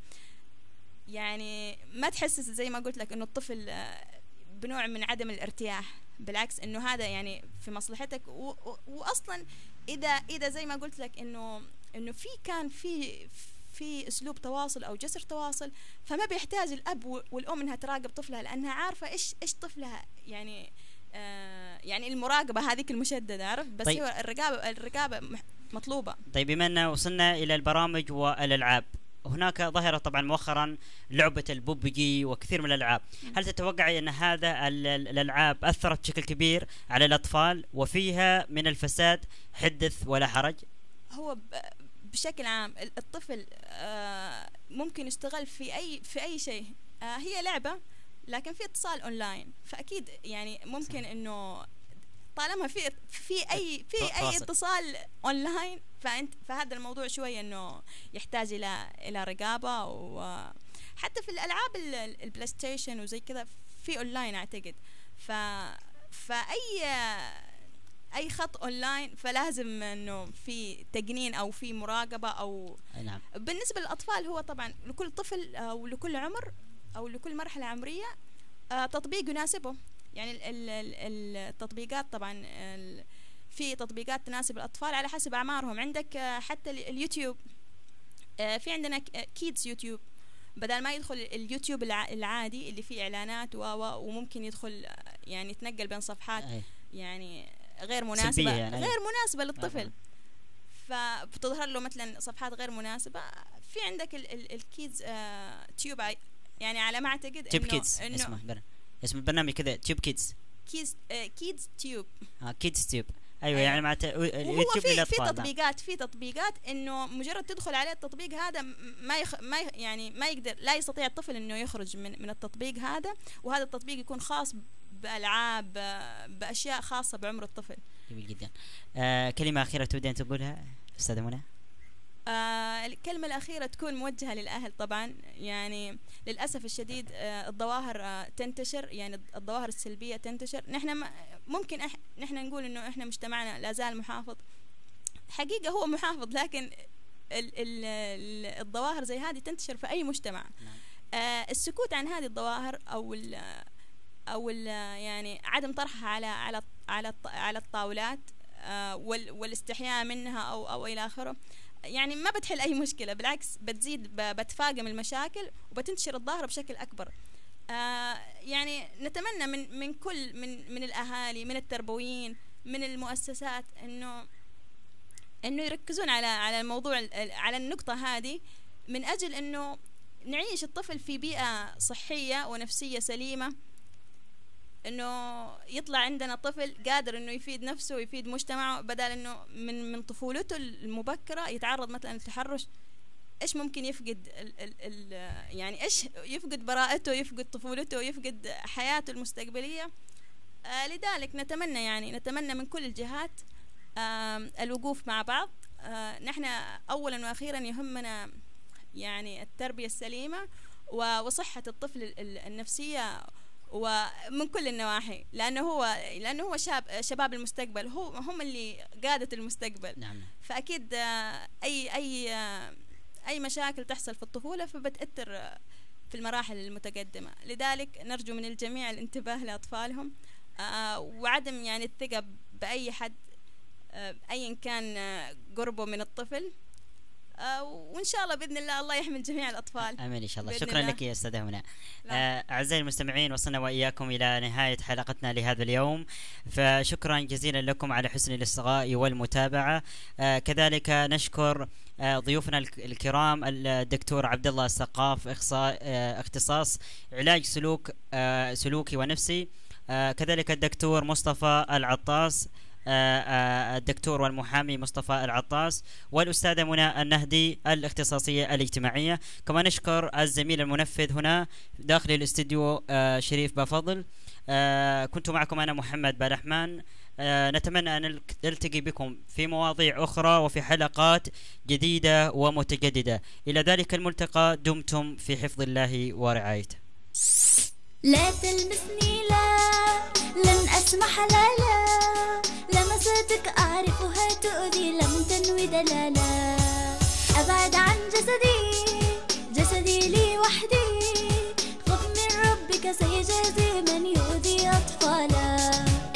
يعني ما تحسس زي ما قلت لك انه الطفل آه بنوع من عدم الارتياح، بالعكس انه هذا يعني في مصلحتك. واصلا اذا اذا زي ما قلت لك انه انه في كان في في اسلوب تواصل او جسر تواصل، فما بيحتاج الاب والام انها تراقب طفلها لانها عارفه ايش ايش طفلها يعني آه يعني المراقبه هذيك المشدده عارف. بس طيب. هي الرقابه الرقابه مطلوبه. طيب بما ان وصلنا الى البرامج والالعاب، هناك ظاهرة طبعا مؤخرا لعبة البوبجي وكثير من الألعاب، هل تتوقع أن هذا الألعاب أثرت بشكل كبير على الأطفال وفيها من الفساد حدث ولا حرج؟ هو بشكل عام الطفل ممكن يشتغل في أي في أي شيء، هي لعبة لكن في اتصال أونلاين، فأكيد يعني ممكن أنه طالما في في اي في اي اتصال اونلاين فانت فهذا الموضوع شويه انه يحتاج الى الى رقابه. وحتى في الالعاب البلاي ستيشن وزي كذا في اونلاين اعتقد، ف فاي اي خط اونلاين فلازم انه في تقنين او في مراقبه او نعم. بالنسبه للاطفال هو طبعا لكل طفل او لكل عمر او لكل مرحله عمريه تطبيق يناسبه، يعني التطبيقات طبعا في تطبيقات تناسب الأطفال على حسب أعمارهم. عندك حتى اليوتيوب، في عندنا كيدز يوتيوب بدل ما يدخل اليوتيوب العادي اللي فيه إعلانات و وممكن يدخل يعني يتنقل بين صفحات يعني غير مناسبة غير مناسبة للطفل، فبتظهر له مثلا صفحات غير مناسبة. في عندك الكيدز تيوب يعني على ما أعتقد إنه اسم البرنامج كذا تيوب كيدز كيدز كيدز تيوب اه كيدز تيوب ايوه يعني أيوة. معناته اليوتيوب للاطفال. في تطبيقات في تطبيقات انه مجرد تدخل عليه التطبيق هذا ما يخ... ما يعني ما يقدر لا يستطيع الطفل انه يخرج من من التطبيق هذا، وهذا التطبيق يكون خاص بالعاب باشياء خاصه بعمر الطفل. جميل جدا. آه كلمه اخيره تودين تقولها استاذه منى؟ آه الكلمة الأخيرة تكون موجهة للأهل طبعا، يعني للأسف الشديد آه الظواهر آه تنتشر، يعني الظواهر السلبية تنتشر. نحن ممكن أح- نحن نقول إنه إحنا مجتمعنا لازال محافظ، حقيقة هو محافظ، لكن ال- ال- ال- الظواهر زي هذه تنتشر في أي مجتمع. آه السكوت عن هذه الظواهر أو ال أو ال يعني عدم طرحها على على على على الطاولات آه وال- والاستحياء منها أو أو إلى آخره، يعني ما بتحل أي مشكلة، بالعكس بتزيد بتفاقم المشاكل وبتنتشر الظاهرة بشكل أكبر. آه يعني نتمنى من من كل من من الأهالي من التربويين من المؤسسات إنه إنه يركزون على على الموضوع على النقطة هذه، من أجل إنه نعيش الطفل في بيئة صحية ونفسية سليمة، إنه يطلع عندنا طفل قادر إنه يفيد نفسه ويفيد مجتمعه، بدل إنه من من طفولته المبكرة يتعرض مثلا للتحرش. إيش ممكن يفقد ال ال ال يعني إيش يفقد براءته، يفقد طفولته، يفقد حياته المستقبلية. آه لذلك نتمنى يعني نتمنى من كل الجهات آه الوقوف مع بعض. آه نحن أولا وأخيرا يهمنا يعني التربية السليمة وصحة الطفل النفسية ومن كل النواحي، لأنه هو لأنه هو شاب شباب المستقبل، هو هم اللي قادة المستقبل. نعم. فأكيد أي أي أي مشاكل تحصل في الطفولة فبتأثر في المراحل المتقدمة، لذلك نرجو من الجميع الانتباه لأطفالهم وعدم يعني الثقة بأي حد أيا كان قربه من الطفل، وإن شاء الله بإذن الله الله يحمل جميع الأطفال. آمين إن شاء الله. شكرا الله. لك يا أستاذة هنا. أعزائي المستمعين وصلنا وإياكم إلى نهاية حلقتنا لهذا اليوم، فشكرا جزيلا لكم على حسن الاستغاء والمتابعة. آه كذلك نشكر آه ضيوفنا الكرام الدكتور عبد الله السقاف، إخصائي آه اختصاص علاج سلوك آه سلوكي ونفسي، آه كذلك الدكتور مصطفى العطاس، الدكتور والمحامي مصطفى العطاس، والأستاذة منى النهدي الاختصاصية الاجتماعية. كما نشكر الزميل المنفذ هنا داخل الاستديو شريف بفضل. آه كنت معكم أنا محمد بالرحمن. آه نتمنى أن نلتقي بكم في مواضيع أخرى وفي حلقات جديدة ومتجددة. إلى ذلك الملتقى دمتم في حفظ الله ورعايته. لا تلمسني لا، لن أسمح لا لا، لمساتك أعرفها تؤذي، لم تنوي دلالا، أبعد عن جسدي، جسدي لي وحدي، خف من ربك سيجازي من يؤذي أطفالا،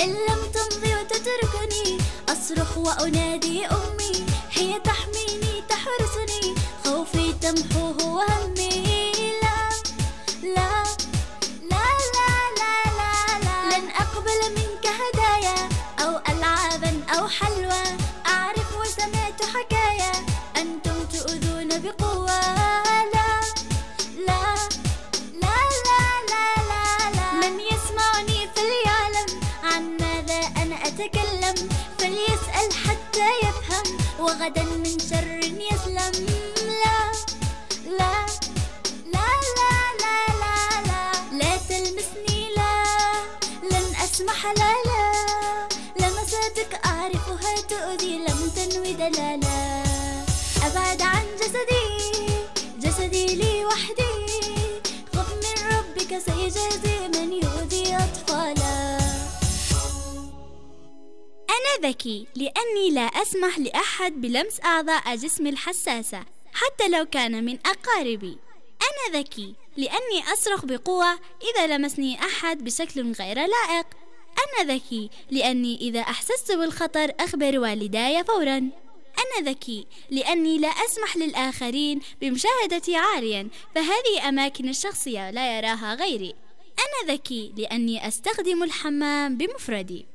إن لم تمضي وتتركني أصرخ وأنادي أمي، هي تحميني تحرسني، خوفي تمحوه وهمي، لا لا لا لا لا لا لا، لن أقبل منك هدايا أو ألعابا أو حلوى، أعرف وسمعت حكايا أنتم تؤذون بقوة، لا لا لا لا لا لا لا، من يسمعني فليعلم عن ماذا أنا أتكلم، فليسأل حتى يفهم وغدا من شر يسلم، لا لا لا لا لا لا لا، لا تلمسني لا، لن أسمح لا لا، لمساتك أعرفها تؤذي، لم تنوي دلالا، أبعد عن جسدي، جسدي لي وحدي، خف من ربك سيجازي من يؤذي أطفالا. أنا ذكي لأني لا أسمح لأحد بلمس أعضاء جسمي الحساسة حتى لو كان من أقاربي. أنا ذكي لأني أصرخ بقوة إذا لمسني أحد بشكل غير لائق. أنا ذكي لأني إذا أحسست بالخطر أخبر والداي فوراً. أنا ذكي لأني لا أسمح للآخرين بمشاهدتي عارياً، فهذه أماكن الشخصية لا يراها غيري. أنا ذكي لأني أستخدم الحمام بمفردي.